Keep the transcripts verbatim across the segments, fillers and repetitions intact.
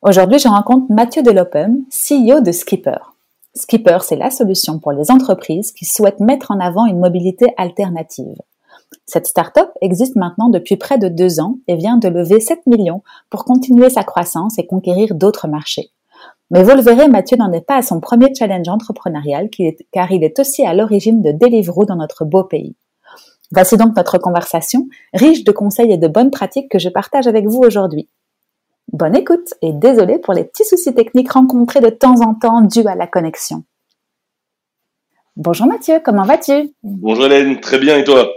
Aujourd'hui, je rencontre Mathieu de Lophem, C E O de Skipper. Skipper, c'est la solution pour les entreprises qui souhaitent mettre en avant une mobilité alternative. Cette start-up existe maintenant depuis près de deux ans et vient de lever sept millions pour continuer sa croissance et conquérir d'autres marchés. Mais vous le verrez, Mathieu n'en est pas à son premier challenge entrepreneurial car il est aussi à l'origine de Deliveroo dans notre beau pays. Voici donc notre conversation, riche de conseils et de bonnes pratiques que je partage avec vous aujourd'hui. Bonne écoute et désolé pour les petits soucis techniques rencontrés de temps en temps dus à la connexion. Bonjour Mathieu, comment vas-tu? Bonjour Hélène, très bien et toi?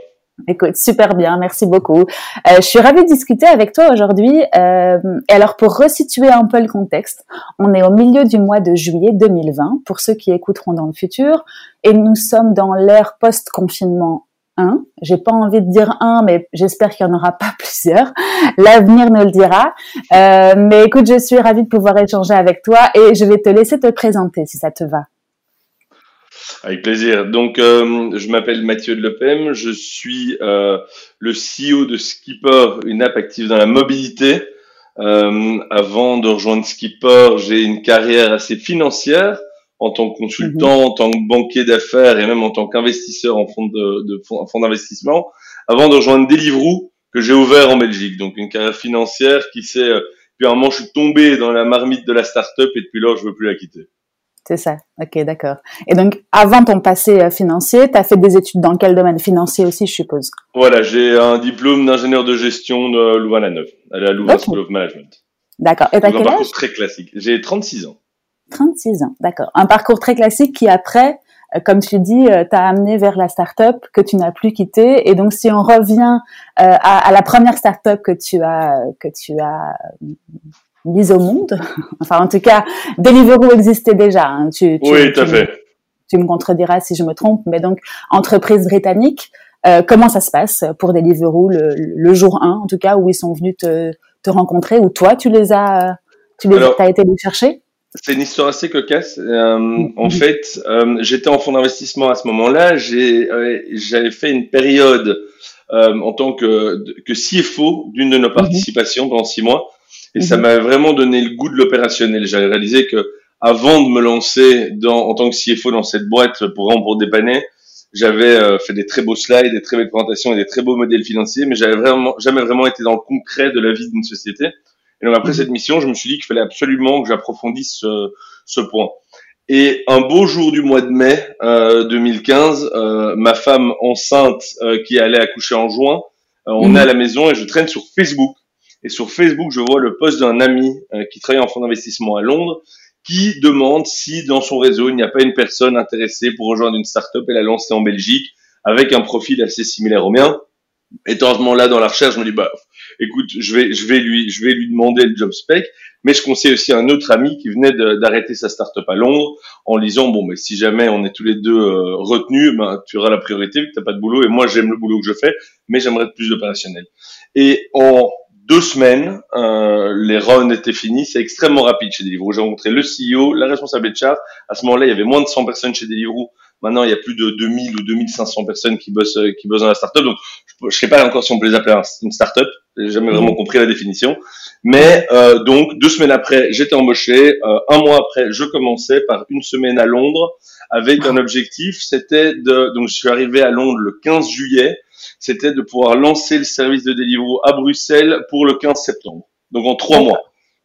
Écoute, super bien, merci beaucoup. Euh, je suis ravie de discuter avec toi aujourd'hui. Euh, et alors pour resituer un peu le contexte, on est au milieu du mois de juillet deux mille vingt pour ceux qui écouteront dans le futur et nous sommes dans l'ère post-confinement. Un. J'ai pas envie de dire un, mais j'espère qu'il n'y en aura pas plusieurs. L'avenir nous le dira. Euh, mais écoute, je suis ravie de pouvoir échanger avec toi et je vais te laisser te présenter si ça te va. Avec plaisir. Donc, euh, je m'appelle Mathieu de Lophem. Je suis euh, le C E O de Skipper, une app active dans la mobilité. Euh, avant de rejoindre Skipper, j'ai une carrière assez financière. En tant que consultant, mmh. en tant que banquier d'affaires et même en tant qu'investisseur en fonds de, de fonds, fonds d'investissement, avant de rejoindre Deliveroo que j'ai ouvert en Belgique. Donc une carrière financière qui s'est, euh, puis à un moment je suis tombé dans la marmite de la start-up et depuis lors je veux plus la quitter. C'est ça, ok, d'accord. Et donc avant ton passé euh, financier, tu as fait des études dans quel domaine financier aussi, je suppose? Voilà, j'ai un diplôme d'ingénieur de gestion de Louvain-la-Neuve, à la Louvain okay. School of Management. D'accord. Et t'as quel âge? Un parcours très classique. J'ai trente-six ans. trente-six ans, d'accord. Un parcours très classique qui après, euh, comme tu dis, euh, t'a amené vers la start-up que tu n'as plus quittée. Et donc, si on revient euh, à, à la première start-up que tu as que tu as mise au monde, enfin en tout cas, Deliveroo existait déjà. Hein. Tu, tu, oui, tout à fait. Tu me contrediras si je me trompe, mais donc entreprise britannique. Euh, comment ça se passe pour Deliveroo le, le jour un, en tout cas, où ils sont venus te, te rencontrer, où toi tu les as, tu les Alors... as été les chercher? C'est une histoire assez cocasse. Euh, en fait, euh, j'étais en fonds d'investissement à ce moment-là. J'ai, euh, j'avais fait une période euh, en tant que, que C F O d'une de nos participations pendant six mois, et mm-hmm. ça m'a vraiment donné le goût de l'opérationnel. J'avais réalisé que, avant de me lancer dans, en tant que C F O dans cette boîte pour pour dépanner, j'avais euh, fait des très beaux slides, des très belles présentations et des très beaux modèles financiers, mais j'avais vraiment jamais vraiment été dans le concret de la vie d'une société. Et donc après cette mission, je me suis dit qu'il fallait absolument que j'approfondisse ce, ce point. Et un beau jour du mois de mai euh, deux mille quinze, euh, ma femme enceinte euh, qui allait accoucher en juin, euh, on mmh. est à la maison et je traîne sur Facebook. Et sur Facebook, je vois le post d'un ami euh, qui travaille en fonds d'investissement à Londres qui demande si dans son réseau, il n'y a pas une personne intéressée pour rejoindre une start-up et la lancer en Belgique avec un profil assez similaire au mien. Étant à ce moment-là dans la recherche, je me dis bah écoute, je vais je vais lui je vais lui demander le job spec, mais je conseille aussi un autre ami qui venait de, d'arrêter sa start-up à Londres en lui disant bon mais si jamais on est tous les deux euh, retenus, ben tu auras la priorité vu que t'as pas de boulot et moi j'aime le boulot que je fais, mais j'aimerais être plus d'opérationnel. Et en deux semaines, euh, les rounds étaient finis, c'est extrêmement rapide chez Deliveroo. J'ai rencontré le C E O, la responsable de chart. À ce moment-là, il y avait moins de cent personnes chez Deliveroo. Maintenant, il y a plus de deux mille ou deux mille cinq cents personnes qui bossent, qui bossent dans la startup. Donc, je ne sais pas encore si on peut les appeler une startup. J'ai jamais vraiment compris la définition. Mais euh, donc, deux semaines après, j'étais embauché. Euh, un mois après, je commençais par une semaine à Londres avec un objectif. C'était de donc, je suis arrivé à Londres le quinze juillet. C'était de pouvoir lancer le service de Deliveroo à Bruxelles pour le quinze septembre. Donc, en trois mois.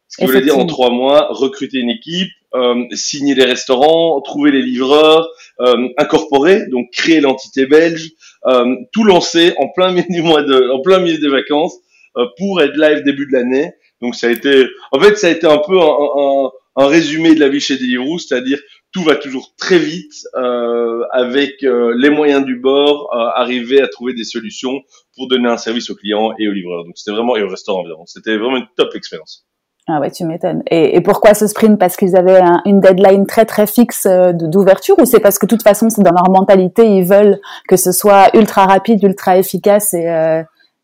Ce qui voulait dire en trois mois, recruter une équipe, euh, signer les restaurants, trouver les livreurs, euh, incorporer, donc créer l'entité belge, euh, tout lancer en plein milieu du mois de, en plein milieu des vacances euh, pour être live début de l'année. Donc ça a été, en fait, ça a été un peu un, un, un résumé de la vie chez Deliveroo, c'est-à-dire tout va toujours très vite euh, avec euh, les moyens du bord, euh, arriver à trouver des solutions pour donner un service aux clients et aux livreurs. Donc c'était vraiment et aux restaurants, évidemment. C'était vraiment une top expérience. Ah ouais, tu m'étonnes. Et, et pourquoi ce sprint? Parce qu'ils avaient un, une deadline très très fixe d'ouverture, ou c'est parce que de toute façon c'est dans leur mentalité, ils veulent que ce soit ultra rapide, ultra efficace et, euh,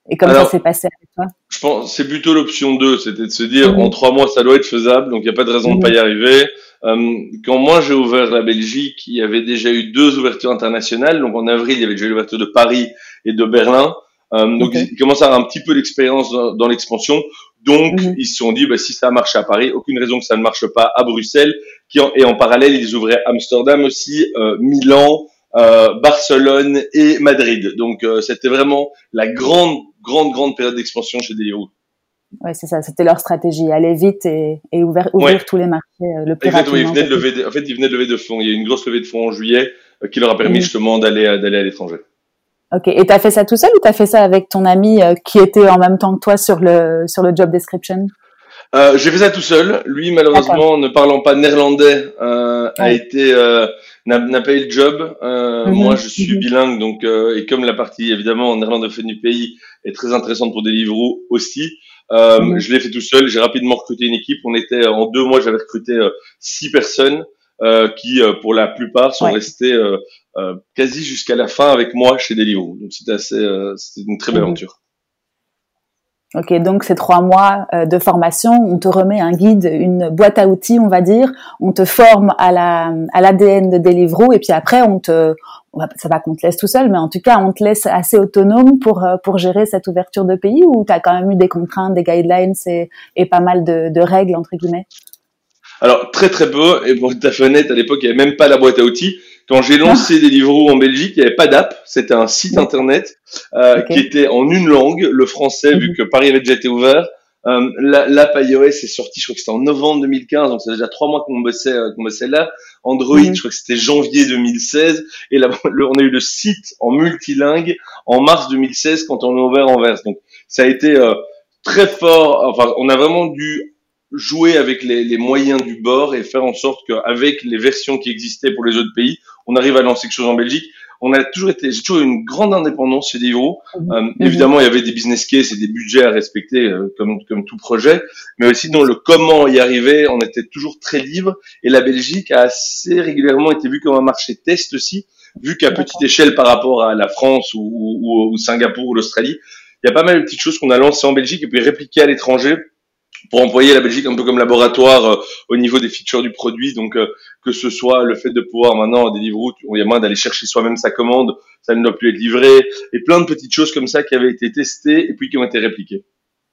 et comme Alors, ça s'est passé avec toi? Je pense c'est plutôt l'option deux, c'était de se dire mmh. en trois mois ça doit être faisable, donc il n'y a pas de raison mmh. de pas y arriver. Euh, quand moi j'ai ouvert la Belgique, il y avait déjà eu deux ouvertures internationales, donc en avril il y avait déjà eu l'ouverture de Paris et de Berlin. Euh, donc okay. ils commencent à avoir un petit peu l'expérience dans, dans l'expansion. Donc, mm-hmm. ils se sont dit, bah, si ça a marché à Paris, aucune raison que ça ne marche pas à Bruxelles. Qui en, et en parallèle, ils ouvraient Amsterdam aussi, euh, Milan, euh, Barcelone et Madrid. Donc, euh, c'était vraiment la grande, grande, grande période d'expansion chez Deliveroo. Ouais, c'est ça. C'était leur stratégie. Aller vite et, et ouvrir, ouvrir ouais. tous les marchés euh, le plus Exactement, rapidement. Ils venaient de lever de, en fait, ils venaient de lever de fonds. Il y a eu une grosse levée de fonds en juillet euh, qui leur a permis mm-hmm. justement d'aller, d'aller à l'étranger. Ok, et t'as fait ça tout seul ou t'as fait ça avec ton ami euh, qui était en même temps que toi sur le sur le job description? euh, J'ai fait ça tout seul. Lui, malheureusement, D'accord. ne parlant pas néerlandais, euh, ouais. a été euh, n'a, n'a pas eu le job. Euh, mm-hmm. Moi, je suis mm-hmm. bilingue, donc euh, et comme la partie évidemment néerlandophone du pays est très intéressante pour Deliveroo aussi, euh, mm-hmm. je l'ai fait tout seul. J'ai rapidement recruté une équipe. On était en deux mois, j'avais recruté euh, six personnes. Euh, qui, euh, pour la plupart, sont ouais. restés euh, euh, quasi jusqu'à la fin avec moi chez Deliveroo. Donc, c'était, assez, euh, c'était une très belle aventure. Ok, donc ces trois mois euh, de formation, on te remet un guide, une boîte à outils, on va dire. On te forme à, la, à l'A D N de Deliveroo et puis après, on te, on va, ça va qu'on te laisse tout seul, mais en tout cas, on te laisse assez autonome pour, euh, pour gérer cette ouverture de pays, ou tu as quand même eu des contraintes, des guidelines et, et pas mal de, de règles, entre guillemets? Alors, très très peu, et pour être honnête, à l'époque, il n'y avait même pas la boîte à outils. Quand j'ai lancé Deliveroo en Belgique, il n'y avait pas d'app, c'était un site internet euh, okay. qui était en une langue, le français, mm-hmm. vu que Paris avait déjà été ouvert. Euh, la, l'app iOS est sortie, je crois que c'était en novembre deux mille quinze, donc c'est déjà trois mois qu'on bossait, euh, qu'on bossait là. Android, mm-hmm. je crois que c'était janvier deux mille seize, et là, le, on a eu le site en multilingue en mars deux mille seize quand on a ouvert Anvers. Donc, ça a été euh, très fort, enfin, on a vraiment dû jouer avec les, les moyens du bord et faire en sorte qu'avec les versions qui existaient pour les autres pays, on arrive à lancer quelque chose en Belgique. On a toujours été, j'ai toujours eu une grande indépendance chez Deliveroo. Mmh. Euh, mmh. Évidemment, il y avait des business cases et des budgets à respecter euh, comme, comme tout projet, mais aussi dans le comment y arriver, on était toujours très libre. Et la Belgique a assez régulièrement été vue comme un marché test aussi, vu qu'à D'accord. petite échelle par rapport à la France ou, ou, ou, ou Singapour ou l'Australie, il y a pas mal de petites choses qu'on a lancées en Belgique et puis répliquées à l'étranger, pour employer la Belgique un peu comme laboratoire euh, au niveau des features du produit. Donc, euh, que ce soit le fait de pouvoir maintenant, à Deliveroo, il y a moyen d'aller chercher soi-même sa commande, ça ne doit plus être livré, et plein de petites choses comme ça qui avaient été testées et puis qui ont été répliquées.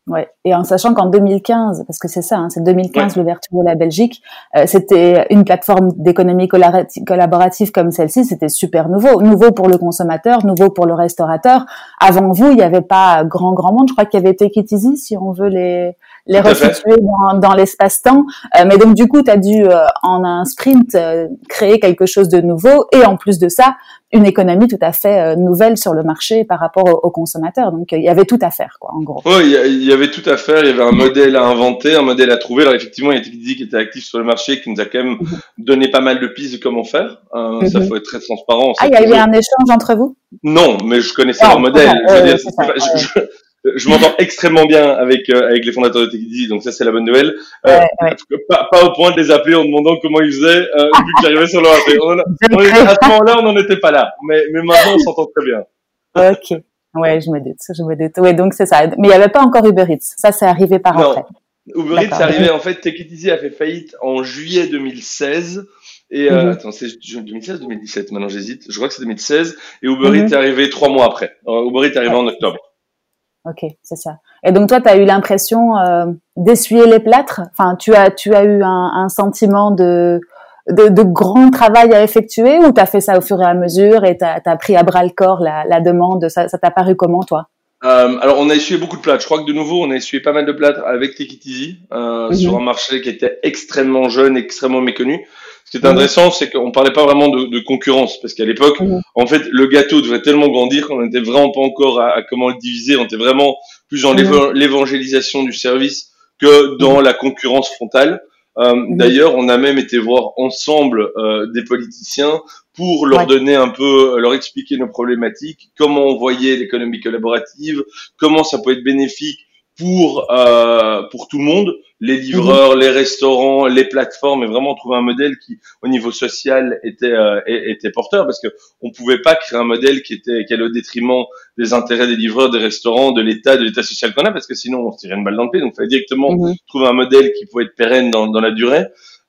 Ouais. Et en sachant qu'en deux mille quinze, parce que c'est ça, hein, c'est deux mille quinze ouais. l'ouverture de la Belgique, euh, c'était une plateforme d'économie collaborative comme celle-ci, c'était super nouveau, nouveau pour le consommateur, nouveau pour le restaurateur. Avant vous, il n'y avait pas grand grand monde. Je crois qu'il y avait Take It Easy, si on veut les les resituer dans, dans l'espace-temps. Euh, mais donc du coup, tu as dû euh, en un sprint euh, créer quelque chose de nouveau et en plus de ça, une économie tout à fait euh, nouvelle sur le marché par rapport aux, aux consommateurs. Donc, il euh, y avait tout à faire, quoi, en gros. Oui, il y, y avait tout à faire. Il y avait un modèle à inventer, un modèle à trouver. Alors, effectivement, il y a TechEasy qui était actif sur le marché, qui nous a quand même donné pas mal de pistes de comment faire. Euh, mm-hmm. Ça, faut être très transparent. Ah, il y a eu un échange entre vous? Non, mais je connaissais oh, leur modèle. Ça, je veux euh, dire, c'est ça, c'est... Ça, je... Je m'entends extrêmement bien avec euh, avec les fondateurs de TechEasy, donc ça c'est la bonne nouvelle. Euh, ouais, ouais. Pas, pas au point de les appeler en demandant comment ils faisaient, euh, vu que j'arrivais sur leur appel. On, on, on, à ce moment-là, on n'en était pas là, mais mais maintenant on s'entend très bien. Ok, ouais, je me doute, je me doute. Ouais, donc c'est ça. Mais il n'y avait pas encore Uber Eats, ça c'est arrivé par non. après. Uber D'accord. Eats c'est arrivé en fait. TechEasy a fait faillite en juillet deux mille seize. Et euh, mm-hmm. attends, c'est deux mille seize, deux mille dix-sept. Maintenant j'hésite. Je crois que c'est deux mille seize. Et Uber Eats mm-hmm. est arrivé trois mois après. Alors, Uber Eats est arrivé ouais, en octobre. Ok, c'est ça. Et donc toi, tu as eu l'impression euh, d'essuyer les plâtres. Enfin, tu as tu as eu un, un sentiment de, de de grand travail à effectuer, ou t'as fait ça au fur et à mesure et t'as t'as pris à bras le corps la la demande. Ça ça t'a paru comment, toi? Euh, alors, on a essuyé beaucoup de plâtres. Je crois que de nouveau, on a essuyé pas mal de plâtres avec Take It Easy euh, mm-hmm. sur un marché qui était extrêmement jeune, extrêmement méconnu. Ce qui est intéressant, c'est qu'on parlait pas vraiment de, de concurrence, parce qu'à l'époque, mmh. en fait, le gâteau devait tellement grandir qu'on n'était vraiment pas encore à, à comment le diviser. On était vraiment plus dans mmh. l'évangélisation du service que dans mmh. la concurrence frontale. Euh, mmh. D'ailleurs, on a même été voir ensemble euh, des politiciens pour leur ouais. donner un peu, leur expliquer nos problématiques, comment on voyait l'économie collaborative, comment ça peut être bénéfique pour euh, pour tout le monde, les livreurs, mmh. les restaurants, les plateformes, et vraiment trouver un modèle qui, au niveau social, était euh, était porteur, parce que on pouvait pas créer un modèle qui était qui allait au détriment des intérêts des livreurs, des restaurants, de l'État, de l'État social qu'on a, parce que sinon on se tirait une balle dans le pied. Donc il fallait directement mmh. trouver un modèle qui pouvait être pérenne dans dans la durée.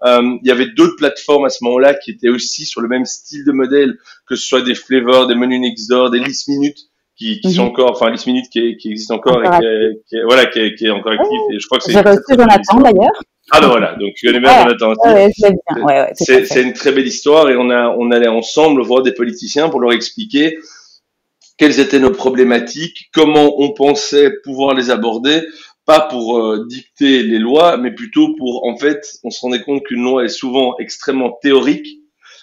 Euh, il y avait d'autres plateformes à ce moment-là qui étaient aussi sur le même style de modèle, que ce soit des Flavors, des Menus Next Door, des Alice Minute, qui, qui mm-hmm. sont encore, enfin Alice Minute qui, qui existe encore, et qui est, qui est, voilà, qui est, qui est encore actif. Et je crois que c'est. J'ai reçu Jonathan d'ailleurs. Ah ben voilà, donc tu connais bien ouais, Jonathan aussi. Ouais, je l'ai bien. Ouais, ouais, c'est, c'est une très belle histoire, et on a, on allait ensemble voir des politiciens pour leur expliquer quelles étaient nos problématiques, comment on pensait pouvoir les aborder. Pas pour euh, dicter les lois, mais plutôt pour, en fait, on se rendait compte qu'une loi est souvent extrêmement théorique,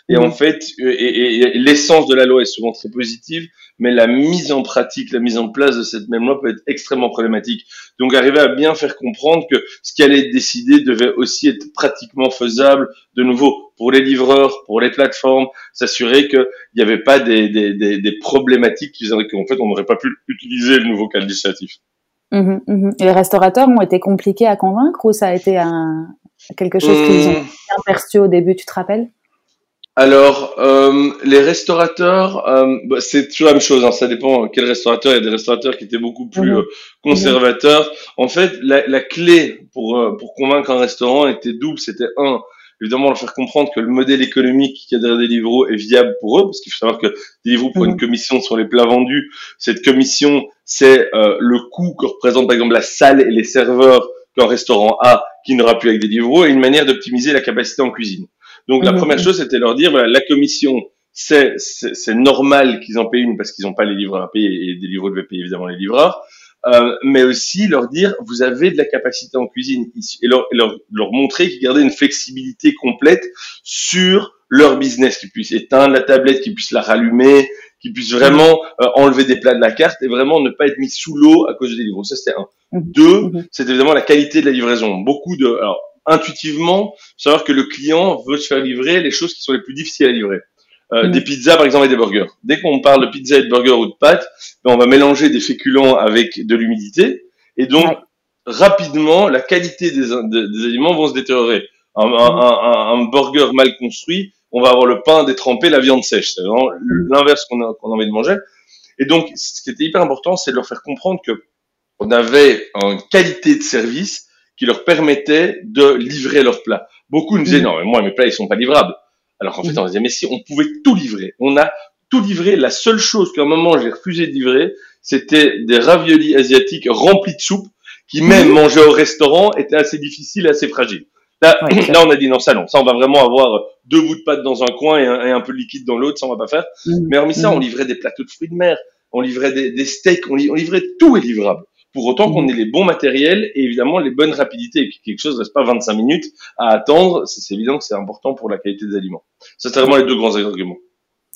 et mmh. en fait, et, et, et l'essence de la loi est souvent très positive, mais la mise en pratique, la mise en place de cette même loi peut être extrêmement problématique. Donc, arriver à bien faire comprendre que ce qui allait être décidé devait aussi être pratiquement faisable, de nouveau, pour les livreurs, pour les plateformes, s'assurer qu'il n'y avait pas des, des, des, des problématiques qui faisaient qu'en fait, on n'aurait pas pu utiliser le nouveau cadre législatif. Mmh, mmh. Et les restaurateurs ont été compliqués à convaincre, ou ça a été un... quelque chose qu'ils ont bien perçu au début, tu te rappelles? Alors, euh, les restaurateurs, euh, bah, c'est toujours la même chose, hein, ça dépend quel restaurateur. Il y a des restaurateurs qui étaient beaucoup plus mmh. euh, conservateurs. Mmh. En fait, la, la clé pour, euh, pour convaincre un restaurant était double. C'était un... évidemment, leur faire comprendre que le modèle économique qu'il y a derrière Deliveroo est viable pour eux, parce qu'il faut savoir que Deliveroo prend mmh. une commission sur les plats vendus. Cette commission, c'est euh, le coût que représente par exemple la salle et les serveurs qu'un restaurant a, qui n'aura plus avec Deliveroo, et une manière d'optimiser la capacité en cuisine. Donc mmh. la première chose, c'était leur dire, voilà, la commission, c'est, c'est, c'est normal qu'ils en payent une, parce qu'ils n'ont pas les livreurs à payer, et Deliveroo devait payer évidemment les livreurs. Euh, mais aussi leur dire, vous avez de la capacité en cuisine, et leur, leur, leur montrer qu'ils gardaient une flexibilité complète sur leur business, qu'ils puissent éteindre la tablette, qu'ils puissent la rallumer, qu'ils puissent vraiment euh, enlever des plats de la carte, et vraiment ne pas être mis sous l'eau à cause des livraisons. Ça, c'était un. Deux, c'est évidemment la qualité de la livraison. Beaucoup de... alors, intuitivement, savoir que le client veut se faire livrer les choses qui sont les plus difficiles à livrer. Euh, mmh. Des pizzas par exemple et des burgers. Dès qu'on parle de pizza et de burger ou de pâtes, ben on va mélanger des féculents avec de l'humidité, et donc ouais. rapidement la qualité des, des, des aliments vont se détériorer. Un, mmh. un, un, un burger mal construit, on va avoir le pain détrempé, la viande sèche. C'est vraiment l'inverse qu'on a, qu'on a envie de manger. Et donc ce qui était hyper important, c'est de leur faire comprendre que on avait une qualité de service qui leur permettait de livrer leurs plats. Beaucoup nous disaient mmh. non mais moi mes plats ils sont pas livrables. Alors qu'en fait, on disait, mais si, on pouvait tout livrer. On a tout livré. La seule chose qu'à un moment, j'ai refusé de livrer, c'était des raviolis asiatiques remplis de soupe, qui même manger au restaurant était assez difficile et assez fragile. Là, ouais, là, on a dit, non, ça, non. Ça, on va vraiment avoir deux bouts de pâte dans un coin et un, et un peu de liquide dans l'autre. Ça, on va pas faire. Mmh. Mais hormis mmh. ça, on livrait des plateaux de fruits de mer. On livrait des, des steaks. On, li- on livrait tout est livrable. Pour autant qu'on ait les bons matériels et évidemment les bonnes rapidités, et que quelque chose ne reste pas vingt-cinq minutes à attendre. C'est, c'est évident que c'est important pour la qualité des aliments. Ça, c'est vraiment les deux grands arguments.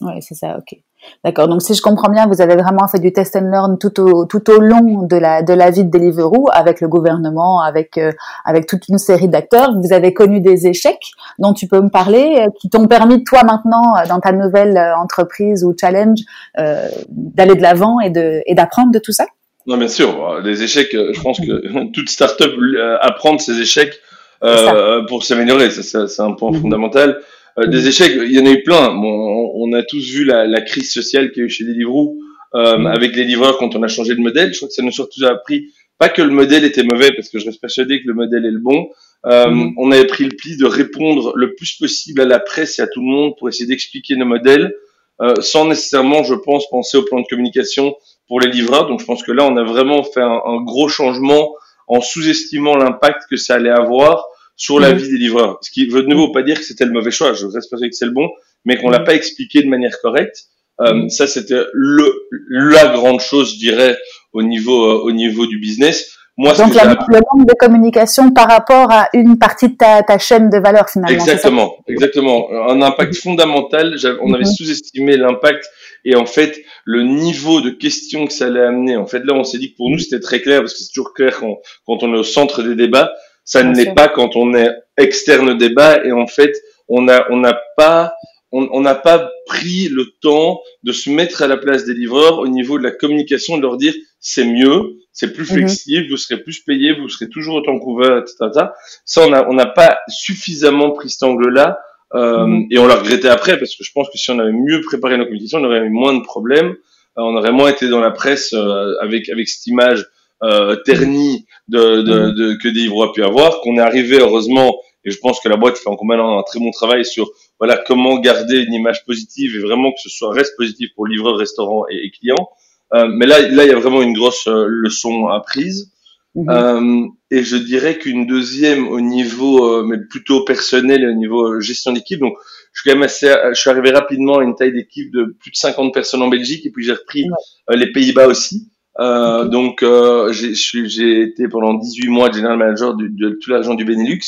Oui, c'est ça, ok. D'accord, donc si je comprends bien, vous avez vraiment fait du test and learn tout au, tout au long de la, de la vie de Deliveroo, avec le gouvernement, avec, euh, avec toute une série d'acteurs. Vous avez connu des échecs dont tu peux me parler, qui t'ont permis, toi maintenant, dans ta nouvelle entreprise ou challenge, euh, d'aller de l'avant et, de, et d'apprendre de tout ça? Non, bien sûr. Les échecs, je pense que toute start-up apprend de ses échecs euh, pour s'améliorer. Ça, ça, c'est un point mmh. fondamental. Euh, mmh. Des échecs, il y en a eu plein. Bon, on a tous vu la, la crise sociale qu'il y a eu chez Deliveroo euh, mmh. avec les livreurs quand on a changé de modèle. Je crois que ça nous a surtout appris, pas que le modèle était mauvais, parce que je reste persuadé que le modèle est le bon. Euh, mmh. On avait pris le pli de répondre le plus possible à la presse et à tout le monde pour essayer d'expliquer nos modèles, euh, sans nécessairement, je pense, penser au plan de communication pour les livreurs. Donc je pense que là, on a vraiment fait un, un gros changement en sous-estimant l'impact que ça allait avoir sur la mmh. vie des livreurs. Ce qui veut de nouveau pas dire que c'était le mauvais choix, je reste persuadé que c'est le bon, mais qu'on l'a pas expliqué de manière correcte. Euh, mmh. Ça, c'était le la grande chose, je dirais, au niveau euh, au niveau du business. Moi, donc la, le manque de communication par rapport à une partie de ta, ta chaîne de valeur finalement. Exactement, exactement. Un impact fondamental. On avait mmh. sous-estimé l'impact. Et en fait, le niveau de questions que ça allait amener, en fait, là, on s'est dit que pour nous, c'était très clair, parce que c'est toujours clair quand, quand on est au centre des débats. Ça ne l'est pas quand on est externe au débat. Et en fait, on n'a on n'a pas, on n'a pas pris le temps de se mettre à la place des livreurs au niveau de la communication, de leur dire c'est mieux, c'est plus flexible, mmh. vous serez plus payé, vous serez toujours autant couvert, et cetera. Ça, on a, on n'a pas suffisamment pris cet angle-là euh, mmh. et on l'a regretté après parce que je pense que si on avait mieux préparé nos communications, on aurait eu moins de problèmes, euh, on aurait moins été dans la presse euh, avec avec cette image euh, ternie de, de, de, de que des livreurs ont pu avoir, qu'on est arrivé heureusement. Et je pense que la boîte fait encore maintenant un très bon travail sur voilà comment garder une image positive et vraiment que ce soit reste positif pour livreurs, restaurants et, et clients. Euh, mais là, là, il y a vraiment une grosse euh, leçon apprise. Mmh. Euh, et je dirais qu'une deuxième au niveau, euh, mais plutôt personnel, et au niveau euh, gestion d'équipe. Donc, je suis quand même assez, je suis arrivé rapidement à une taille d'équipe de plus de cinquante personnes en Belgique et puis j'ai repris euh, les Pays-Bas aussi. Euh, mmh. Donc, euh, j'ai, j'ai été pendant dix-huit mois de général manager de, de, de tout l'argent du Benelux.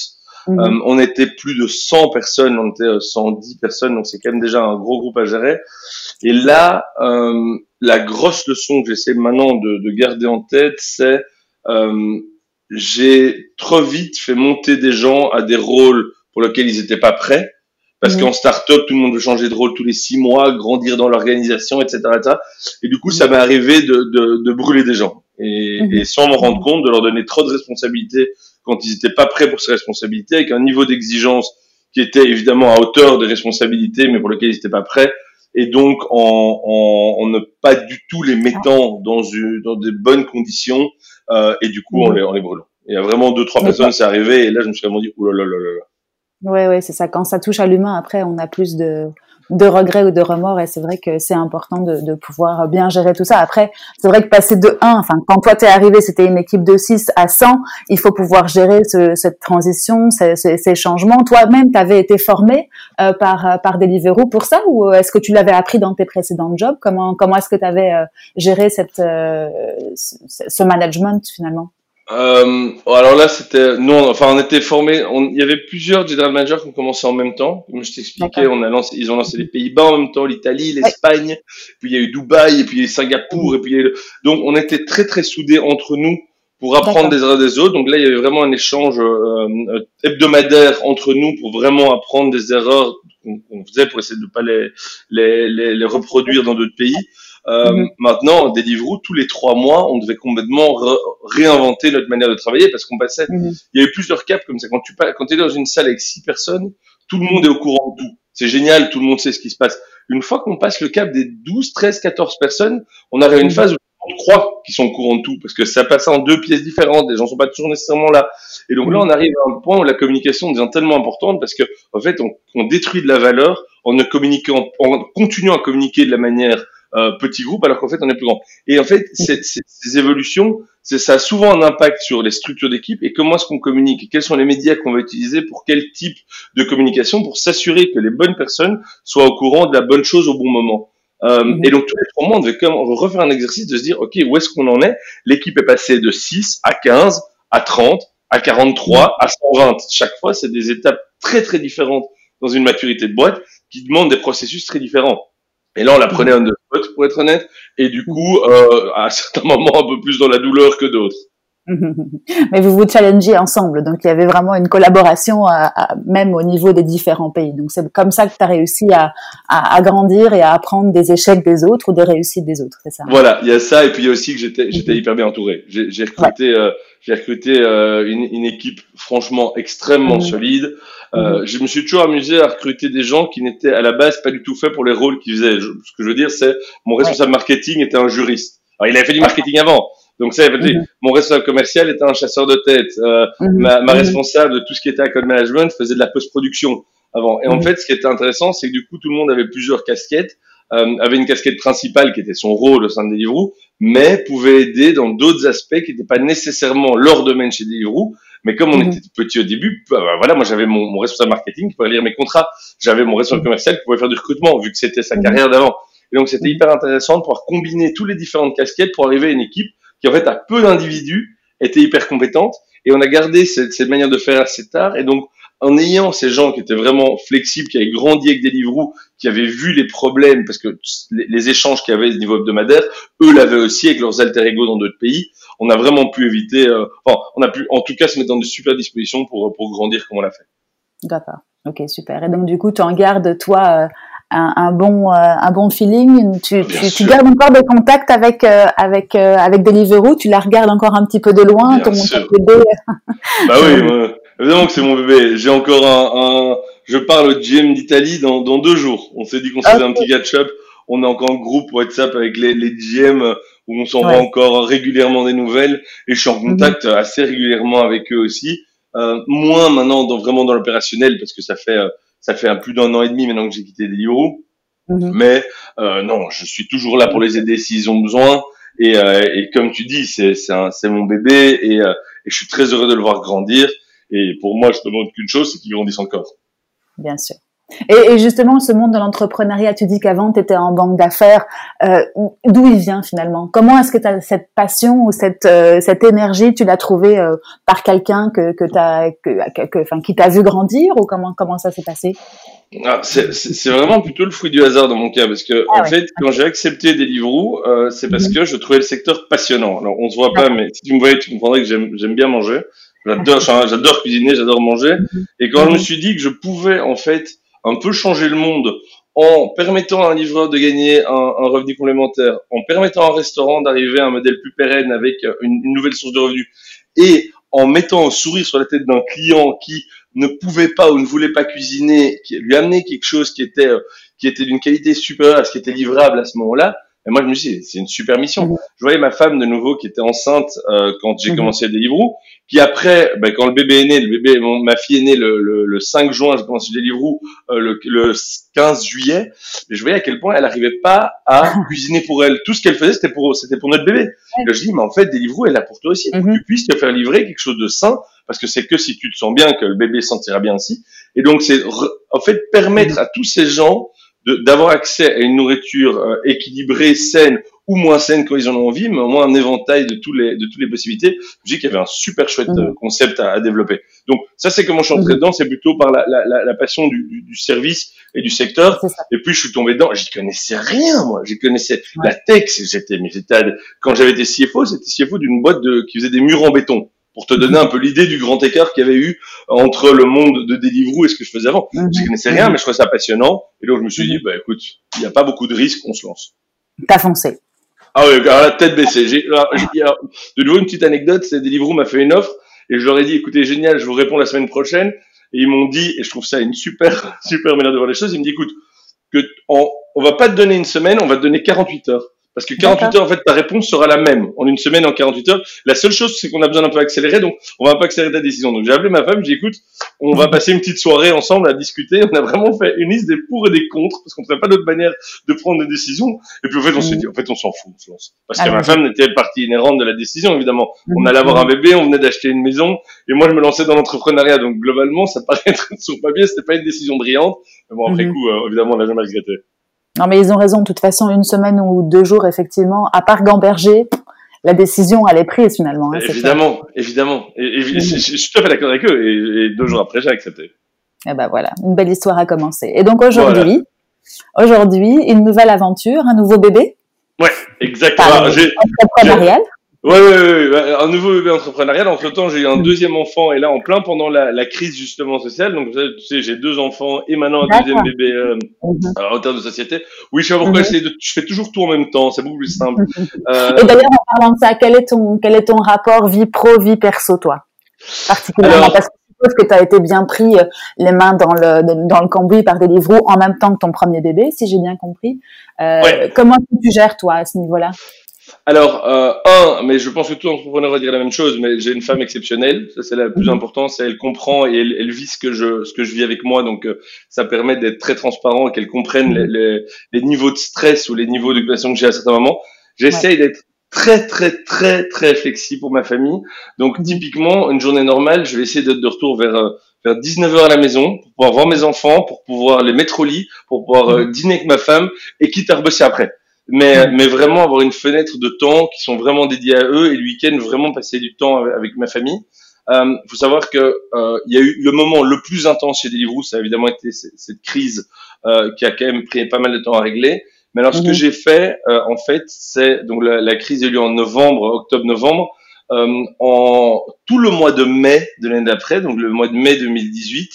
Mmh. Euh, on était plus de cent personnes, on était cent dix personnes, donc c'est quand même déjà un gros groupe à gérer. Et là, euh, la grosse leçon que j'essaie maintenant de, de garder en tête, c'est euh, j'ai trop vite fait monter des gens à des rôles pour lesquels ils n'étaient pas prêts. Parce mmh. qu'en start-up, tout le monde veut changer de rôle tous les six mois, grandir dans l'organisation, et cetera, et cetera. Et du coup, mmh. ça m'est arrivé de, de, de brûler des gens. Et, mmh. et sans m'en rendre compte, de leur donner trop de responsabilités quand ils n'étaient pas prêts pour ces responsabilités, avec un niveau d'exigence qui était évidemment à hauteur des responsabilités, mais pour lequel ils n'étaient pas prêts, et donc en, en, en ne pas du tout les mettant dans, une, dans des bonnes conditions, euh, et du coup en les, en les brûlant. Il y a vraiment deux, trois personnes, c'est arrivé, et là je me suis vraiment dit, oulalalala. Ouais, ouais, c'est ça. Quand ça touche à l'humain, après, on a plus de, de regrets ou de remords, et c'est vrai que c'est important de, de pouvoir bien gérer tout ça. Après, c'est vrai que passer de un, enfin, quand toi t'es arrivé, c'était une équipe de six à cent, il faut pouvoir gérer ce, cette transition, ces, ces, ces changements. Toi-même, t'avais été formé euh, par, par Deliveroo pour ça, ou est-ce que tu l'avais appris dans tes précédents jobs? Comment, comment est-ce que t'avais euh, géré cette, euh, ce, ce management finalement? Euh, alors là, c'était, nous, on, enfin, on était formés, on, il y avait plusieurs general managers qui ont commencé en même temps. Comme je t'expliquais, on a lancé, ils ont lancé les Pays-Bas en même temps, l'Italie, l'Espagne, ouais. puis il y a eu Dubaï, et puis il y a eu Singapour, et puis il y a eu, donc on était très très soudés entre nous pour apprendre des erreurs des autres. Donc là, il y avait vraiment un échange euh, hebdomadaire entre nous pour vraiment apprendre des erreurs qu'on, qu'on faisait pour essayer de pas les, les, les, les reproduire dans d'autres pays. Euh, mmh. Maintenant, Deliveroo, tous les trois mois, on devait complètement re- réinventer notre manière de travailler parce qu'on passait. Mmh. Il y avait plusieurs caps comme ça. Quand tu quand t'es dans une salle avec six personnes, tout le monde est au courant de tout. C'est génial, tout le monde sait ce qui se passe. Une fois qu'on passe le cap des douze, treize, quatorze personnes, on arrive à une mmh. phase où on croit qu'ils sont au courant de tout parce que ça passe en deux pièces différentes. Les gens sont pas toujours nécessairement là. Et donc mmh. là, on arrive à un point où la communication devient tellement importante parce que en fait, on, on détruit de la valeur en ne communiquant, en continuant à communiquer de la manière Euh, petit groupe alors qu'en fait on est plus grand. Et en fait cette, cette, ces évolutions, c'est, ça a souvent un impact sur les structures d'équipe et comment est-ce qu'on communique, et quels sont les médias qu'on va utiliser pour quel type de communication pour s'assurer que les bonnes personnes soient au courant de la bonne chose au bon moment. Euh, mm-hmm. Et donc tous les trois mois on devait on devait refaire un exercice de se dire ok où est-ce qu'on en est. L'équipe est passée de six à quinze à trente à quarante-trois à cent vingt. Chaque fois c'est des étapes très très différentes dans une maturité de boîte qui demandent des processus très différents. Et là, on la prenait on the spot, pour être honnête, et du coup, euh, à certains moments, un peu plus dans la douleur que d'autres. Mais vous vous challengez ensemble, donc il y avait vraiment une collaboration, à, à, même au niveau des différents pays. Donc c'est comme ça que tu as réussi à, à, à grandir et à apprendre des échecs des autres ou des réussites des autres, c'est ça? Voilà, il y a ça, et puis il y a aussi que j'étais, j'étais hyper bien entouré. J'ai, j'ai recruté, ouais. euh, j'ai recruté euh, une, une équipe franchement extrêmement mmh. solide. Euh, mmh. Je me suis toujours amusé à recruter des gens qui n'étaient à la base pas du tout faits pour les rôles qu'ils faisaient. Je, ce que je veux dire, c'est mon responsable ouais. marketing était un juriste. Alors, il avait fait du marketing avant. Donc ça, mmh. mon responsable commercial était un chasseur de tête. Euh, mmh. Ma, ma responsable de tout ce qui était account management faisait de la post-production avant. Et mmh. en fait, ce qui était intéressant, c'est que du coup, tout le monde avait plusieurs casquettes. Euh, avait une casquette principale qui était son rôle au sein de Deliveroo, mais pouvait aider dans d'autres aspects qui n'étaient pas nécessairement leur domaine chez Deliveroo. Mais comme on mmh. était petit au début, bah, bah, voilà, moi j'avais mon, mon responsable marketing qui pouvait lire mes contrats, j'avais mon responsable commercial qui pouvait faire du recrutement vu que c'était sa carrière d'avant. Et donc c'était hyper intéressant de pouvoir combiner tous les différentes casquettes pour arriver à une équipe qui en fait à peu d'individus était hyper compétente. Et on a gardé cette, cette manière de faire assez tard. Et donc en ayant ces gens qui étaient vraiment flexibles, qui avaient grandi avec Deliveroo, qui avaient vu les problèmes, parce que les, les échanges qu'il y avait au niveau hebdomadaire, eux l'avaient aussi avec leurs alter ego dans d'autres pays. On a vraiment pu éviter, euh, enfin, on a pu en tout cas se mettre dans de super dispositions pour pour grandir comme on l'a fait. D'accord, ok, super. Et donc du coup, tu en gardes toi euh, un, un bon euh, un bon feeling. Tu, tu, tu gardes encore des contacts avec euh, avec euh, avec Deliveroo. Tu la regardes encore un petit peu de loin. Bien ton bébé. Bah oui, ouais. Évidemment que c'est mon bébé. J'ai encore un, un... je pars au G M d'Italie dans dans deux jours. On s'est dit qu'on se faisait okay. un petit catch-up. On est encore en groupe WhatsApp avec les, les G M où on s'envoie ouais. encore régulièrement des nouvelles et je suis en contact mmh. assez régulièrement avec eux aussi. Euh, moins maintenant dans, vraiment dans l'opérationnel parce que ça fait euh, ça fait plus d'un an et demi maintenant que j'ai quitté Deliveroo. Mmh. Mais euh, non, je suis toujours là pour les aider s'ils ont besoin et, euh, et comme tu dis, c'est c'est, un, c'est mon bébé et, euh, et je suis très heureux de le voir grandir. Et pour moi, je ne demande qu'une chose, c'est qu'il grandisse encore. Bien sûr. Et justement, ce monde de l'entrepreneuriat, tu dis qu'avant, tu étais en banque d'affaires. Euh, d'où il vient finalement ? Comment est-ce que tu as cette passion ou cette, euh, cette énergie, tu l'as trouvée euh, par quelqu'un que, que t'as, que, que, enfin, qui t'a vu grandir ou comment, comment ça s'est passé ? ah, c'est, c'est, c'est vraiment plutôt le fruit du hasard dans mon cas parce que ah, en ouais. fait, quand j'ai accepté Deliveroo, euh, c'est parce mmh. que je trouvais le secteur passionnant. Alors, on se voit pas, ah. mais si tu me voyais, tu comprendrais que j'aime, j'aime bien manger. J'adore, j'adore cuisiner, j'adore manger. Mmh. Et quand mmh. je me suis dit que je pouvais en fait un peu changer le monde en permettant à un livreur de gagner un, un revenu complémentaire, en permettant à un restaurant d'arriver à un modèle plus pérenne avec une, une nouvelle source de revenus et en mettant un sourire sur la tête d'un client qui ne pouvait pas ou ne voulait pas cuisiner, qui lui amenait quelque chose qui était qui était d'une qualité supérieure à ce qui était livrable à ce moment-là. Et moi, je me suis dit, c'est une super mission. Mmh. Je voyais ma femme de nouveau qui était enceinte euh, quand j'ai mmh. commencé à Deliveroo, qui après, ben, quand le bébé est né, le bébé, mon, ma fille est née le, le, le cinq juin, j'ai commencé Deliveroo euh, le, le quinze juillet, et je voyais à quel point elle n'arrivait pas à cuisiner pour elle. Tout ce qu'elle faisait, c'était pour c'était pour notre bébé. Mmh. Et je dis, mais en fait, Deliveroo est là pour toi aussi, pour mmh. que tu puisses te faire livrer quelque chose de sain, parce que c'est que si tu te sens bien que le bébé se sentira bien aussi. Et donc, c'est re, en fait permettre mmh. à tous ces gens De, d'avoir accès à une nourriture euh, équilibrée, saine ou moins saine quand ils en ont envie, mais au moins un éventail de tous les de toutes les possibilités. Je dis qu'il y avait un super chouette euh, concept à, à développer. Donc ça, c'est comment je suis entré mmh. dedans, c'est plutôt par la la, la passion du, du, du service et du secteur. Et puis je suis tombé dedans, j'y connaissais rien moi, j'y connaissais ouais. la tech, j'étais mais j'étais quand j'avais été C F O, c'était C F O d'une boîte de qui faisait des murs en béton. Pour te donner un peu l'idée du grand écart qu'il y avait eu entre le monde de Deliveroo et ce que je faisais avant. Mmh. Je connaissais rien, mais je trouvais ça passionnant. Et donc, je me suis dit, bah, écoute, il n'y a pas beaucoup de risques, on se lance. T'as foncé. Ah oui, alors la tête baissée. J'ai, alors, j'ai, alors, de nouveau, une petite anecdote, c'est Deliveroo m'a fait une offre et je leur ai dit, écoutez, génial, je vous réponds la semaine prochaine. Et ils m'ont dit, et je trouve ça une super, super manière de voir les choses, ils me disent, écoute, que on, on va pas te donner une semaine, on va te donner quarante-huit heures. Parce que quarante-huit D'accord. heures, en fait, ta réponse sera la même. En une semaine, en quarante-huit heures. La seule chose, c'est qu'on a besoin d'un peu accélérer, donc on va pas accélérer ta décision. Donc j'ai appelé ma femme, j'ai dit, écoute, on va passer une petite soirée ensemble à discuter. On a vraiment fait une liste des pour et des contre, parce qu'on ne trouvait pas d'autre manière de prendre des décisions. Et puis en fait, on mmh. s'est dit, en fait, on s'en fout, on se lance. Parce ah, que oui. ma femme était partie inhérente de la décision, évidemment. Mmh. On allait avoir un bébé, on venait d'acheter une maison, et moi, je me lançais dans l'entrepreneuriat. Donc globalement, ça paraît sur papier, c'était pas une décision brillante. Mais bon, après mmh. coup, euh, évidemment, on l'a jamais regretté. Non, mais ils ont raison. De toute façon, une semaine ou deux jours, effectivement, à part gamberger, la décision, elle est prise, finalement. Hein, évidemment, c'est évidemment. Et, et, mmh. je, je suis tout à fait d'accord avec eux. Et, et deux jours après, j'ai accepté. Et ben voilà, une belle histoire à commencer. Et donc, aujourd'hui, voilà. aujourd'hui une nouvelle aventure, un nouveau bébé. Ouais, exactement. J'ai, entrepreneurial. J'ai, ouais, ouais, ouais, un nouveau bébé entrepreneurial. Entre temps, j'ai eu un deuxième enfant. Et là, en plein pendant la, la crise, justement, sociale. Donc, tu sais, j'ai deux enfants et maintenant un D'accord. deuxième bébé. Euh, Mm-hmm. Alors, en termes de société, oui, je sais pas pourquoi mm-hmm. je, de, je fais toujours tout en même temps, c'est beaucoup plus simple. Euh... Et d'ailleurs, en parlant de ça, quel est ton, quel est ton rapport vie pro, vie perso, toi, particulièrement alors... parce que je suppose que tu as été bien pris euh, les mains dans le de, dans le cambouis par Deliveroo en même temps que ton premier bébé, si j'ai bien compris. Euh, ouais. Comment tu gères toi à ce niveau-là ? Alors, euh, un, mais je pense que tout entrepreneur va dire la même chose, mais j'ai une femme exceptionnelle, ça c'est la plus importante, c'est elle comprend et elle, elle vit ce que je ce que je vis avec moi, donc euh, ça permet d'être très transparent et qu'elle comprenne les, les, les niveaux de stress ou les niveaux d'occupation que j'ai à certains moments. J'essaye ouais. d'être très très très très flexible pour ma famille, donc typiquement une journée normale, je vais essayer d'être de retour vers euh, vers dix-neuf heures à la maison, pour pouvoir voir mes enfants, pour pouvoir les mettre au lit, pour pouvoir euh, dîner avec ma femme et quitte à rebosser après. Mais, mais vraiment avoir une fenêtre de temps qui sont vraiment dédiées à eux et le week-end vraiment passer du temps avec ma famille. Euh, faut savoir que euh, il y a eu le moment le plus intense chez Deliveroo, ça a évidemment été c- cette crise euh, qui a quand même pris pas mal de temps à régler. Mais alors ce mmh. que j'ai fait euh, en fait, c'est donc la, la crise a eu lieu en novembre, octobre-novembre. euh, en tout le mois de mai de l'année d'après, donc le mois de mai deux mille dix-huit,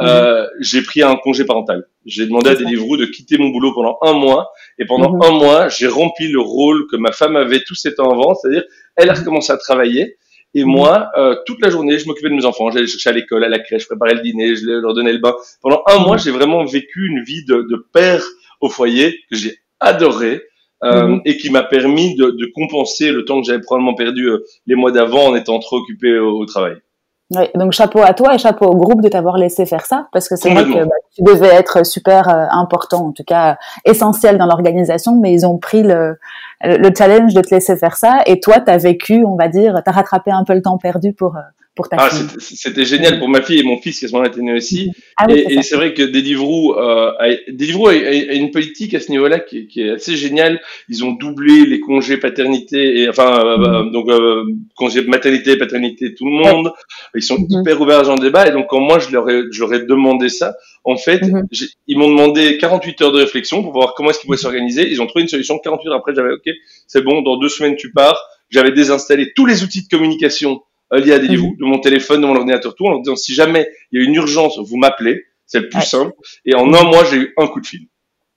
mmh. euh, j'ai pris un congé parental. J'ai demandé à Deliveroo de quitter mon boulot pendant un mois, et pendant mmh. un mois, j'ai rempli le rôle que ma femme avait tous ces temps avant, c'est-à-dire elle a recommencé à travailler. Et moi, euh, toute la journée, je m'occupais de mes enfants. J'allais les chercher à l'école, à la crèche, je préparais le dîner, je leur donnais le bain. Pendant un mois, j'ai vraiment vécu une vie de, de père au foyer que j'ai adoré euh, mm-hmm. et qui m'a permis de, de compenser le temps que j'avais probablement perdu euh, les mois d'avant en étant trop occupé au, au travail. Oui, donc chapeau à toi et chapeau au groupe de t'avoir laissé faire ça, parce que c'est vrai que bah, tu devais être super euh, important, en tout cas essentiel dans l'organisation, mais ils ont pris le, le challenge de te laisser faire ça, et toi t'as vécu, on va dire, t'as rattrapé un peu le temps perdu pour, pour ta ah, fille. C'était, c'était génial pour ma fille et mon fils qui à ce moment-là étaient nés aussi, ah, oui, et, c'est, et c'est vrai que Deliveroo, euh, a, Deliveroo a, a, a une politique à ce niveau-là qui, qui est assez géniale. Ils ont doublé les congés paternité, et, enfin euh, donc euh, congés maternité, paternité, tout le monde. Ouais. Ils sont mm-hmm. hyper ouverts à ce genre de débat, et donc quand moi je leur ai, j'aurais demandé ça, en fait, mm-hmm. j'ai, ils m'ont demandé quarante-huit heures de réflexion pour voir comment est-ce qu'ils pouvaient s'organiser. Ils ont trouvé une solution. quarante-huit heures après, j'avais ok, c'est bon, dans deux semaines tu pars. J'avais désinstallé tous les outils de communication euh, liés à Deliveroo, mm-hmm. de mon téléphone, de mon ordinateur, tout, en leur disant si jamais il y a une urgence, vous m'appelez, c'est le plus ah. simple. Et en un mois, j'ai eu un coup de fil.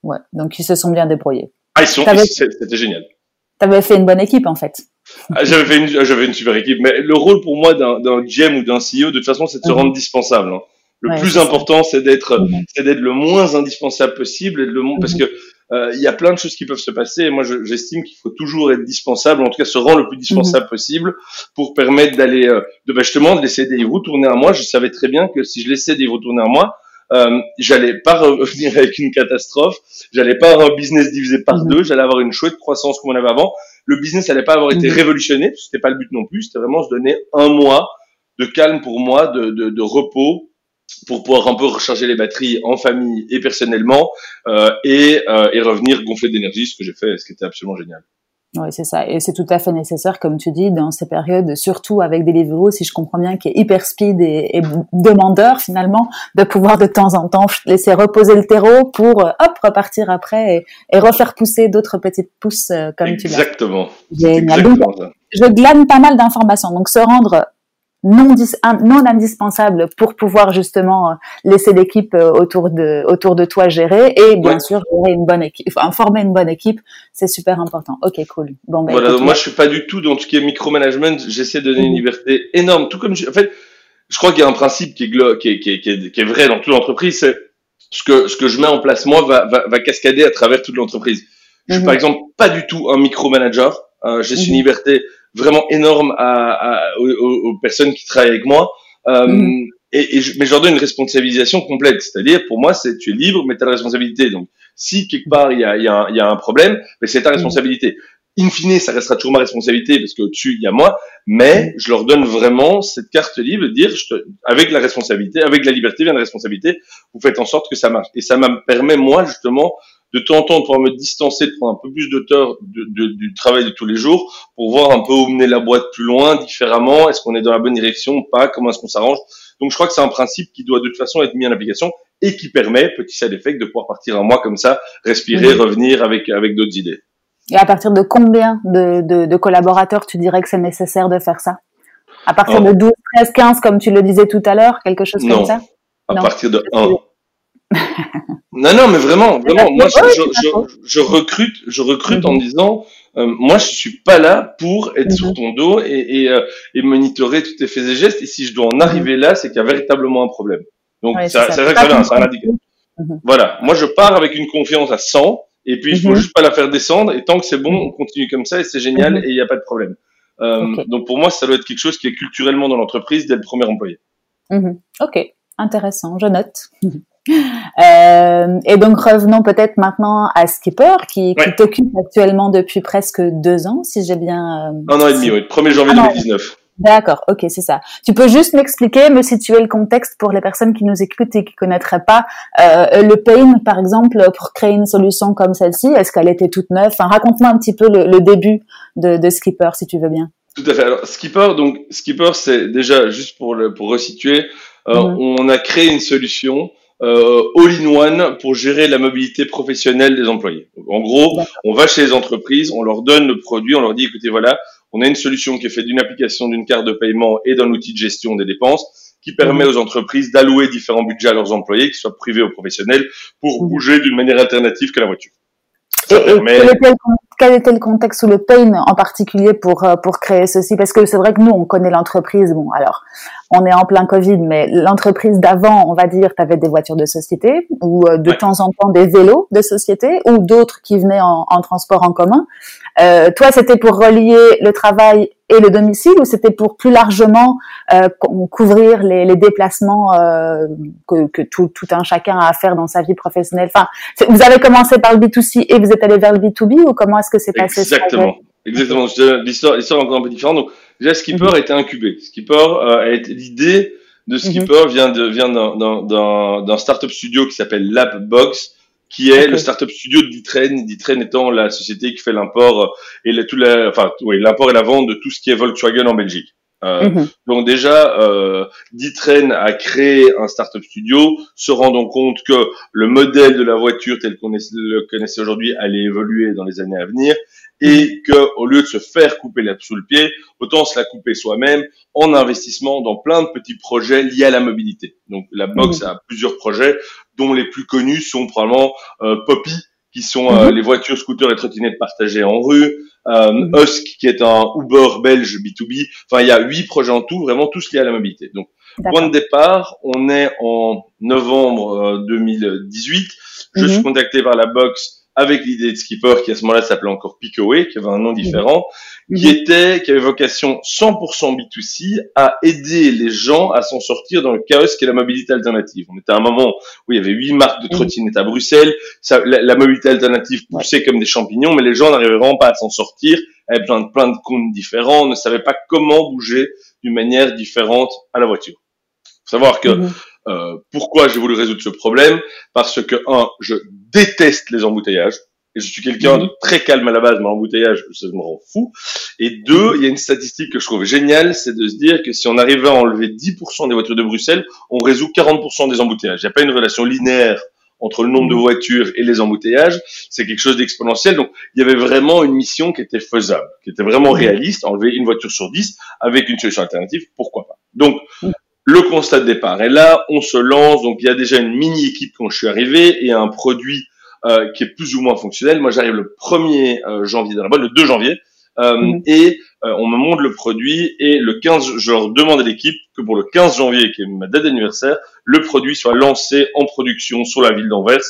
Ouais, donc ils se sont bien débrouillés. Ah, ils sont, ils, c'était génial. T'avais fait une bonne équipe en fait. J'avais fait une, j'avais une super équipe, mais le rôle pour moi d'un, d'un G M ou d'un C E O, de toute façon, c'est de se rendre dispensable. Hein. Le ouais, plus c'est important, c'est d'être, mmh. c'est d'être le moins indispensable possible, et de le mmh. parce que il euh, y a plein de choses qui peuvent se passer. Et moi, je, j'estime qu'il faut toujours être dispensable, en tout cas se rendre le plus dispensable mmh. possible, pour permettre d'aller, euh, de bah, justement, de laisser des roues tourner à moi. Je savais très bien que si je laissais des roues tourner à moi, Euh, j'allais pas revenir avec une catastrophe, j'allais pas avoir un business divisé par mmh. deux, j'allais avoir une chouette croissance qu'on avait avant. Le business n'allait pas avoir été mmh. révolutionné, c'était pas le but non plus, c'était vraiment se donner un mois de calme pour moi, de, de, de repos, pour pouvoir un peu recharger les batteries en famille et personnellement, euh, et, euh, et revenir gonflé d'énergie, ce que j'ai fait, ce qui était absolument génial. Oui, c'est ça. Et c'est tout à fait nécessaire, comme tu dis, dans ces périodes, surtout avec Deliveroo, si je comprends bien, qui est hyper speed et, et demandeur, finalement, de pouvoir de temps en temps laisser reposer le terreau pour, hop, repartir après et, et refaire pousser d'autres petites pousses, comme exactement. Tu l'as. Exactement. Donc, je glane pas mal d'informations. Donc, se rendre non, dis- non indispensable pour pouvoir justement laisser l'équipe autour de, autour de toi gérer, et bien ouais. sûr gérer une bonne équipe, enfin, former une bonne équipe, c'est super important. Ok, cool. Bon, ben, voilà, moi je suis pas du tout dans tout ce qui est micromanagement, j'essaie de donner mmh. une liberté énorme, tout comme je, en fait, je crois qu'il y a un principe qui est, glo- qui est, qui est, qui est, qui est vrai dans toute l'entreprise, c'est ce que, ce que je mets en place moi va, va, va cascader à travers toute l'entreprise. Je suis mmh. par exemple pas du tout un micromanager, euh, j'ai mmh. une liberté vraiment énorme à, à, aux, aux personnes qui travaillent avec moi, euh, mm. et, et je, mais je leur donne une responsabilisation complète, c'est-à-dire pour moi c'est tu es libre mais tu as la responsabilité, donc si quelque part il y a, y, a y a un problème, mais c'est ta responsabilité, in fine ça restera toujours ma responsabilité parce qu'au-dessus il y a moi, mais je leur donne vraiment cette carte libre de dire je te, avec la responsabilité, avec la liberté vient la responsabilité, vous faites en sorte que ça marche, et ça me permet moi justement de temps en temps, pour me distancer, de prendre un peu plus d'auteur de, de, du travail de tous les jours, pour voir un peu où mener la boîte plus loin, différemment, est-ce qu'on est dans la bonne direction ou pas, comment est-ce qu'on s'arrange. Donc, je crois que c'est un principe qui doit de toute façon être mis en application et qui permet, petit side effect, de pouvoir partir un mois comme ça, respirer, oui. revenir avec, avec d'autres idées. Et à partir de combien de, de, de collaborateurs tu dirais que c'est nécessaire de faire ça? À partir non. de douze, treize, quinze, comme tu le disais tout à l'heure, quelque chose non. comme ça? À non. partir de un. Non, non, mais vraiment, vraiment, moi, je, je, je, je recrute, je recrute mm-hmm. en disant, euh, moi, je suis pas là pour être mm-hmm. sur ton dos et, et, euh, et monitorer tous tes faits et gestes. Et si je dois en arriver là, c'est qu'il y a véritablement un problème. Donc, ouais, ça, c'est vrai que ça, c'est un indicateur. Mm-hmm. Voilà. Moi, je pars avec une confiance à cent, et puis, il faut mm-hmm. juste pas la faire descendre. Et tant que c'est bon, on continue comme ça, et c'est génial, mm-hmm. et il n'y a pas de problème. Euh, okay. Donc, pour moi, ça doit être quelque chose qui est culturellement dans l'entreprise dès le premier employé. Mm-hmm. Ok. Intéressant. Je note. Euh, et donc revenons peut-être maintenant à Skipper qui, ouais. qui t'occupe actuellement depuis presque deux ans si j'ai bien... Euh, un an et demi, oui, premier janvier ah, deux mille dix-neuf. D'accord, ok, c'est ça. Tu peux juste m'expliquer, me situer le contexte pour les personnes qui nous écoutent et qui connaîtraient pas euh, le pain, par exemple, pour créer une solution comme celle-ci. Est-ce qu'elle était toute neuve? Enfin, raconte-moi un petit peu le, le début de, de Skipper si tu veux bien. Tout à fait. Alors Skipper, donc Skipper c'est déjà, juste pour, le, pour resituer, euh, mmh. on a créé une solution euh, all-in-one pour gérer la mobilité professionnelle des employés. Donc, en gros, on va chez les entreprises, on leur donne le produit, on leur dit, écoutez, voilà, on a une solution qui est faite d'une application, d'une carte de paiement et d'un outil de gestion des dépenses qui permet aux entreprises d'allouer différents budgets à leurs employés, qu'ils soient privés ou professionnels, pour mmh. bouger d'une manière alternative que la voiture. Ça et, permet... et quel, était le, quel était le contexte ou le pain en particulier pour, pour créer ceci? Parce que c'est vrai que nous, on connaît l'entreprise. Bon, alors, on est en plein Covid, mais l'entreprise d'avant, on va dire, t'avais des voitures de société ou de ouais. temps en temps des vélos de société ou d'autres qui venaient en, en transport en commun. Euh, toi, c'était pour relier le travail et le domicile ou c'était pour plus largement euh, couvrir les, les déplacements euh, que, que tout, tout un chacun a à faire dans sa vie professionnelle? Enfin, vous avez commencé par le B deux C et vous êtes allé vers le B deux B ou comment est-ce que c'est passé? Exactement, exactement. L'histoire, l'histoire est encore un peu différente. Donc, déjà, Skipper mm-hmm. a été incubé. Skipper euh, a été l'idée de Skipper mm-hmm. vient de vient d'un, d'un, d'un, d'un startup studio qui s'appelle Lab Box, qui est okay. le startup studio d'Ieteren, d'Ieteren étant la société qui fait l'import et la, tout la, enfin, oui, l'import et la vente de tout ce qui est Volkswagen en Belgique. Euh, mm-hmm. Donc déjà, euh, Ieteren a créé un startup studio, se rendant compte que le modèle de la voiture tel qu'on est, le connaissait aujourd'hui allait évoluer dans les années à venir et que, au lieu de se faire couper l'herbe sous le pied, autant se la couper soi-même en investissement dans plein de petits projets liés à la mobilité. Donc la Box mm-hmm. a plusieurs projets dont les plus connus sont probablement euh, Poppy, qui sont euh, mm-hmm. les voitures, scooters et trottinettes partagées en rue, euh, mm-hmm. Husk, qui est un Uber belge B deux B. Enfin, il y a huit projets en tout, vraiment tous liés à la mobilité. Donc, D'accord. point de départ, on est en novembre euh, deux mille dix-huit. Je mm-hmm. suis contacté par la Box avec l'idée de Skipper, qui à ce moment-là s'appelait encore Picoé, qui avait un nom différent, mm-hmm. qui était, qui avait vocation cent pour cent B deux C à aider les gens à s'en sortir dans le chaos qu'est la mobilité alternative. On était à un moment où il y avait huit marques de trottinettes à Bruxelles, ça, la, la mobilité alternative poussait comme des champignons, mais les gens n'arrivaient vraiment pas à s'en sortir, avaient plein de, plein de comptes différents, ne savaient pas comment bouger d'une manière différente à la voiture. Faut savoir que, mm-hmm. Euh, pourquoi j'ai voulu résoudre ce problème? Parce que, un, je déteste les embouteillages, et je suis quelqu'un de très calme à la base, mais l'embouteillage, ça me rend fou. Et deux, il y a une statistique que je trouve géniale, c'est de se dire que si on arrivait à enlever dix pour cent des voitures de Bruxelles, on résout quarante pour cent des embouteillages. Il n'y a pas une relation linéaire entre le nombre de voitures et les embouteillages, c'est quelque chose d'exponentiel. Donc, il y avait vraiment une mission qui était faisable, qui était vraiment réaliste, enlever une voiture sur dix avec une solution alternative, pourquoi pas. Donc, le constat de départ est là, on se lance, donc il y a déjà une mini-équipe quand je suis arrivé et un produit euh, qui est plus ou moins fonctionnel. Moi, j'arrive le premier euh, janvier dans la boîte, le deux janvier, euh, mm-hmm. et euh, on me montre le produit et le quinze, je leur demande à l'équipe que pour le quinze janvier, qui est ma date d'anniversaire, le produit soit lancé en production sur la ville d'Anvers.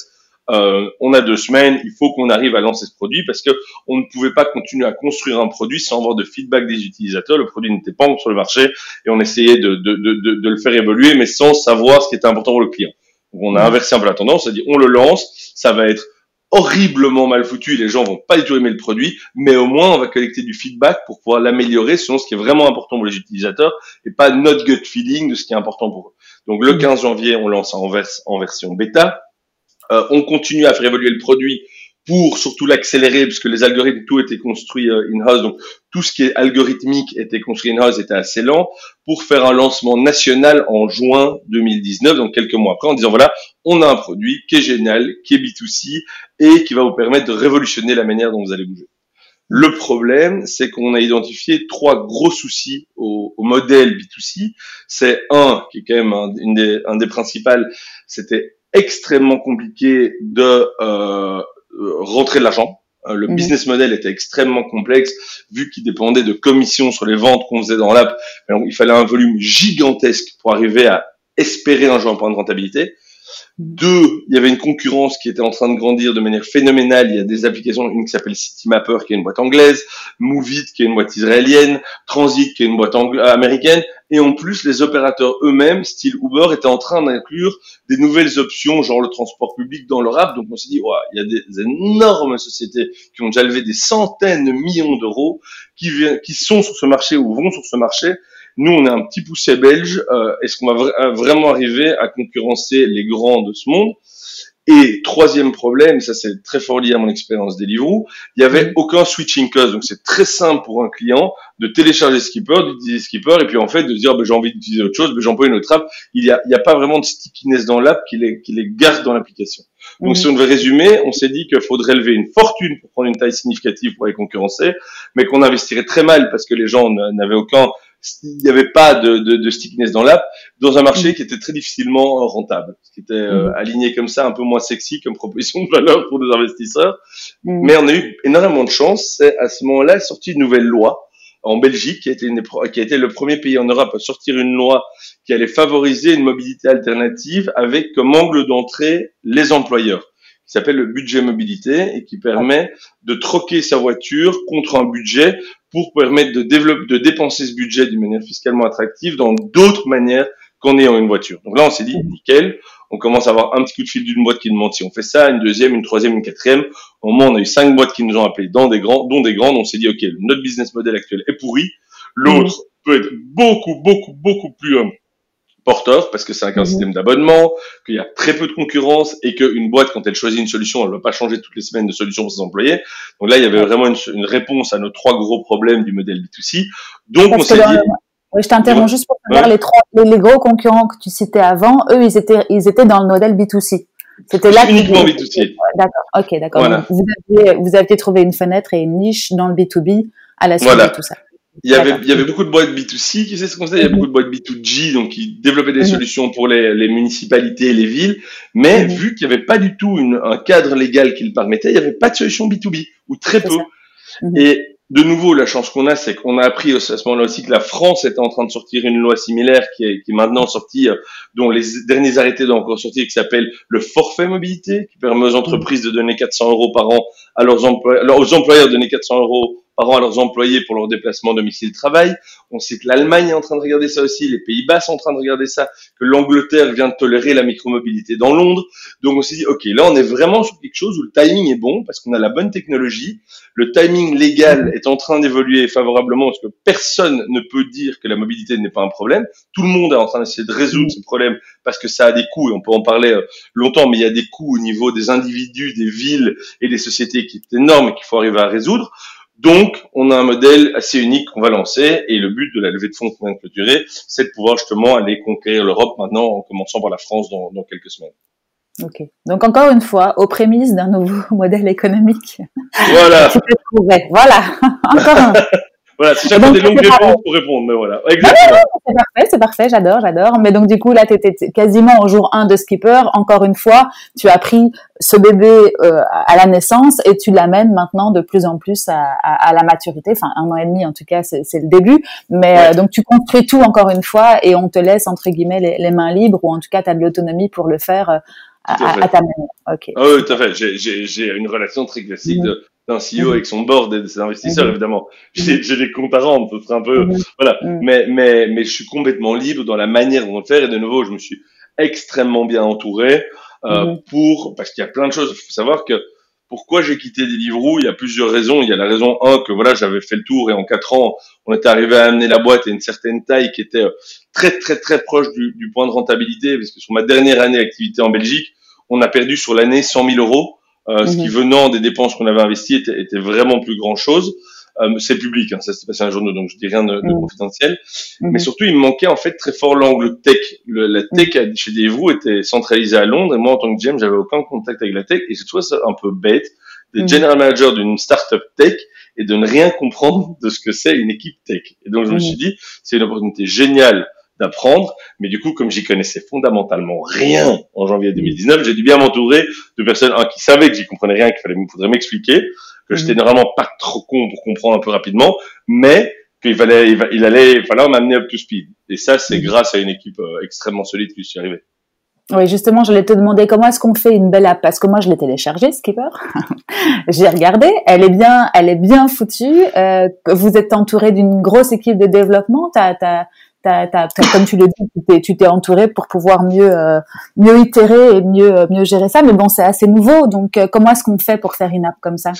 Euh, on a deux semaines, il faut qu'on arrive à lancer ce produit parce que on ne pouvait pas continuer à construire un produit sans avoir de feedback des utilisateurs. Le produit n'était pas sur le marché et on essayait de, de, de, de, de le faire évoluer, mais sans savoir ce qui était important pour le client. Donc on a inversé un peu la tendance, c'est-à-dire on le lance, ça va être horriblement mal foutu, les gens vont pas du tout aimer le produit, mais au moins on va collecter du feedback pour pouvoir l'améliorer selon ce qui est vraiment important pour les utilisateurs et pas notre gut feeling de ce qui est important pour eux. Donc le quinze janvier, on lance en, vers, en version bêta. Euh, on continue à faire évoluer le produit pour surtout l'accélérer, puisque les algorithmes, tout était construit euh, in-house, donc tout ce qui est algorithmique était construit in-house, était assez lent, pour faire un lancement national en juin deux mille dix-neuf, donc quelques mois après, en disant voilà, on a un produit qui est génial, qui est B deux C, et qui va vous permettre de révolutionner la manière dont vous allez bouger. Le problème, c'est qu'on a identifié trois gros soucis au, au modèle B deux C. C'est un, qui est quand même un, une des, un des principales, c'était extrêmement compliqué de euh, rentrer de l'argent. Le mmh. business model était extrêmement complexe vu qu'il dépendait de commissions sur les ventes qu'on faisait dans l'app. Alors, il fallait un volume gigantesque pour arriver à espérer un jour un point de rentabilité. Deux, il y avait une concurrence qui était en train de grandir de manière phénoménale. Il y a des applications, une qui s'appelle CityMapper, qui est une boîte anglaise, Moovit, qui est une boîte israélienne, Transit, qui est une boîte angla- américaine. Et en plus, les opérateurs eux-mêmes, style Uber, étaient en train d'inclure des nouvelles options, genre le transport public dans leur app. Donc on s'est dit, ouais, il y a des énormes sociétés qui ont déjà levé des centaines de millions d'euros, qui, vi- qui sont sur ce marché ou vont sur ce marché. Nous, on est un petit poucet belge. Euh, est-ce qu'on va vr- vraiment arriver à concurrencer les grands de ce monde? Et troisième problème, ça c'est très fort lié à mon expérience Deliveroo, il n'y avait mmh. aucun switching cost. Donc c'est très simple pour un client de télécharger Skipper, d'utiliser Skipper et puis en fait de dire bah, j'ai envie d'utiliser autre chose, bah, j'emploie une autre app. Il n'y a, il y a pas vraiment de stickiness dans l'app qui les, qui les garde dans l'application. Donc mmh. si on devait résumer, on s'est dit qu'il faudrait lever une fortune pour prendre une taille significative pour les concurrencer, mais qu'on investirait très mal parce que les gens n'avaient aucun... il n'y avait pas de, de, de stickiness dans l'app, dans un marché qui était très difficilement rentable, qui était euh, aligné comme ça, un peu moins sexy comme proposition de valeur pour nos investisseurs. Mm. Mais on a eu énormément de chance. C'est à ce moment-là sortie une nouvelle loi en Belgique, qui a été, une, qui a été le premier pays en Europe à sortir une loi qui allait favoriser une mobilité alternative avec comme angle d'entrée les employeurs, qui s'appelle le budget mobilité et qui permet de troquer sa voiture contre un budget pour permettre de développer, de dépenser ce budget d'une manière fiscalement attractive dans d'autres manières qu'en ayant une voiture. Donc là, on s'est dit, nickel, on commence à avoir un petit coup de fil d'une boîte qui demande si on fait ça, une deuxième, une troisième, une quatrième. Au moment, on a eu cinq boîtes qui nous ont appelés, dans des grands, dont des grandes. On s'est dit, OK, notre business model actuel est pourri. L'autre mmh. peut être beaucoup, beaucoup, beaucoup plus... Hum, porteur, parce que c'est un mmh. système d'abonnement, qu'il y a très peu de concurrence et qu'une boîte, quand elle choisit une solution, elle ne va pas changer toutes les semaines de solution pour ses employés. Donc là, il y avait vraiment une, une réponse à nos trois gros problèmes du modèle B deux C. Donc, parce on s'est dit... Le... Oui, je t'interromps juste pour savoir, ouais. les trois, les, les gros concurrents que tu citais avant, eux, ils étaient, ils étaient dans le modèle B deux C. C'était là uniquement que... B deux C. D'accord, ok, d'accord. Voilà. Vous aviez, vous aviez trouvé une fenêtre et une niche dans le B deux B à la suite voilà. de tout ça. Il y avait, il y avait beaucoup de boîtes B deux C, qui c'est ce qu'on sait, il y avait beaucoup de boîtes B deux G, donc qui développaient des mmh. solutions pour les, les municipalités et les villes, mais mmh. vu qu'il n'y avait pas du tout une, un cadre légal qui le permettait, il n'y avait pas de solution B deux B, ou très peu. Mmh. Et de nouveau, la chance qu'on a, c'est qu'on a appris à ce moment-là aussi que la France était en train de sortir une loi similaire qui est, qui est maintenant sortie, dont les derniers arrêtés doivent encore sortir, qui s'appelle le forfait mobilité, qui permet aux entreprises de donner quatre cents euros par an à leurs employeurs, aux employeurs de donner quatre cents euros par an à leurs employés pour leur déplacement domicile-travail. On sait que l'Allemagne est en train de regarder ça aussi, les Pays-Bas sont en train de regarder ça, que l'Angleterre vient de tolérer la micromobilité dans Londres. Donc on s'est dit, OK, là on est vraiment sur quelque chose où le timing est bon parce qu'on a la bonne technologie. Le timing légal est en train d'évoluer favorablement parce que personne ne peut dire que la mobilité n'est pas un problème. Tout le monde est en train d'essayer de résoudre ce problème parce que ça a des coûts et on peut en parler longtemps, mais il y a des coûts au niveau des individus, des villes et des sociétés qui est énorme et qu'il faut arriver à résoudre. Donc, on a un modèle assez unique qu'on va lancer et le but de la levée de fonds qu'on vient de clôturer, c'est de pouvoir justement aller conquérir l'Europe maintenant en commençant par la France dans, dans quelques semaines. Ok. Donc, encore une fois, aux prémices d'un nouveau modèle économique. Voilà. Tu peux trouver. Voilà. Encore un. Voilà, c'est chacun des longues réponses pour répondre, mais voilà. Exactement. C'est parfait, c'est parfait, j'adore, j'adore. Mais donc, du coup, là, tu étais quasiment au jour un de Skipper. Encore une fois, tu as pris ce bébé euh, à la naissance et tu l'amènes maintenant de plus en plus à, à, à la maturité. Enfin, un an et demi, en tout cas, c'est, c'est le début. Mais ouais. euh, donc, tu construis tout encore une fois et on te laisse, entre guillemets, les, les mains libres ou en tout cas, tu as de l'autonomie pour le faire euh, à, à ta manière. Okay. Ah oui, tout à fait. J'ai, j'ai, j'ai une relation très classique mmh. de... d'un C E O avec son board et de ses investisseurs, mmh. évidemment. J'ai, j'ai des comptes à rendre, ce serait un peu, mmh. voilà. Mmh. Mais, mais, mais je suis complètement libre dans la manière dont le faire. Et de nouveau, je me suis extrêmement bien entouré, euh, mmh. pour, parce qu'il y a plein de choses. Il faut savoir que pourquoi j'ai quitté Deliveroo, il y a plusieurs raisons. Il y a la raison un que voilà, j'avais fait le tour et en quatre ans, on était arrivé à amener la boîte à une certaine taille qui était très, très, très proche du, du point de rentabilité. Parce que sur ma dernière année d'activité en Belgique, on a perdu sur l'année cent mille euros. Euh, mmh. Ce qui venant des dépenses qu'on avait investies était, était vraiment plus grand chose. Euh, c'est public, hein, ça s'est passé un journal, donc je dis rien de, de mmh. confidentiel. Mmh. Mais surtout, il me manquait en fait très fort l'angle tech. Le, la tech à, chez Deliveroo était centralisée à Londres et moi, en tant que G M, j'avais aucun contact avec la tech. Et je trouve ça un peu bête des mmh. general managers d'une startup tech et de ne rien comprendre de ce que c'est une équipe tech. Et donc, je mmh. me suis dit, c'est une opportunité géniale d'apprendre, mais du coup, comme j'y connaissais fondamentalement rien en janvier deux mille dix-neuf, j'ai dû bien m'entourer de personnes hein, qui savaient que j'y comprenais rien, qu'il fallait, faudrait m'expliquer, que mmh. j'étais normalement pas trop con pour comprendre un peu rapidement, mais qu'il fallait, il, il allait, il fallait m'amener up to speed. Et ça, c'est mmh. grâce à une équipe euh, extrêmement solide que je suis arrivé. Oui, justement, je voulais te demander comment est-ce qu'on fait une belle app, parce que moi je l'ai téléchargée, Skipper. J'ai regardé, elle est bien, elle est bien foutue. Euh, vous êtes entouré d'une grosse équipe de développement, t'as, t'as T'as, t'as, t'as, comme tu le dis, tu t'es, tu t'es entouré pour pouvoir mieux, euh, mieux itérer et mieux, euh, mieux gérer ça. Mais bon, c'est assez nouveau. Donc, euh, comment est-ce qu'on fait pour faire une app comme ça ?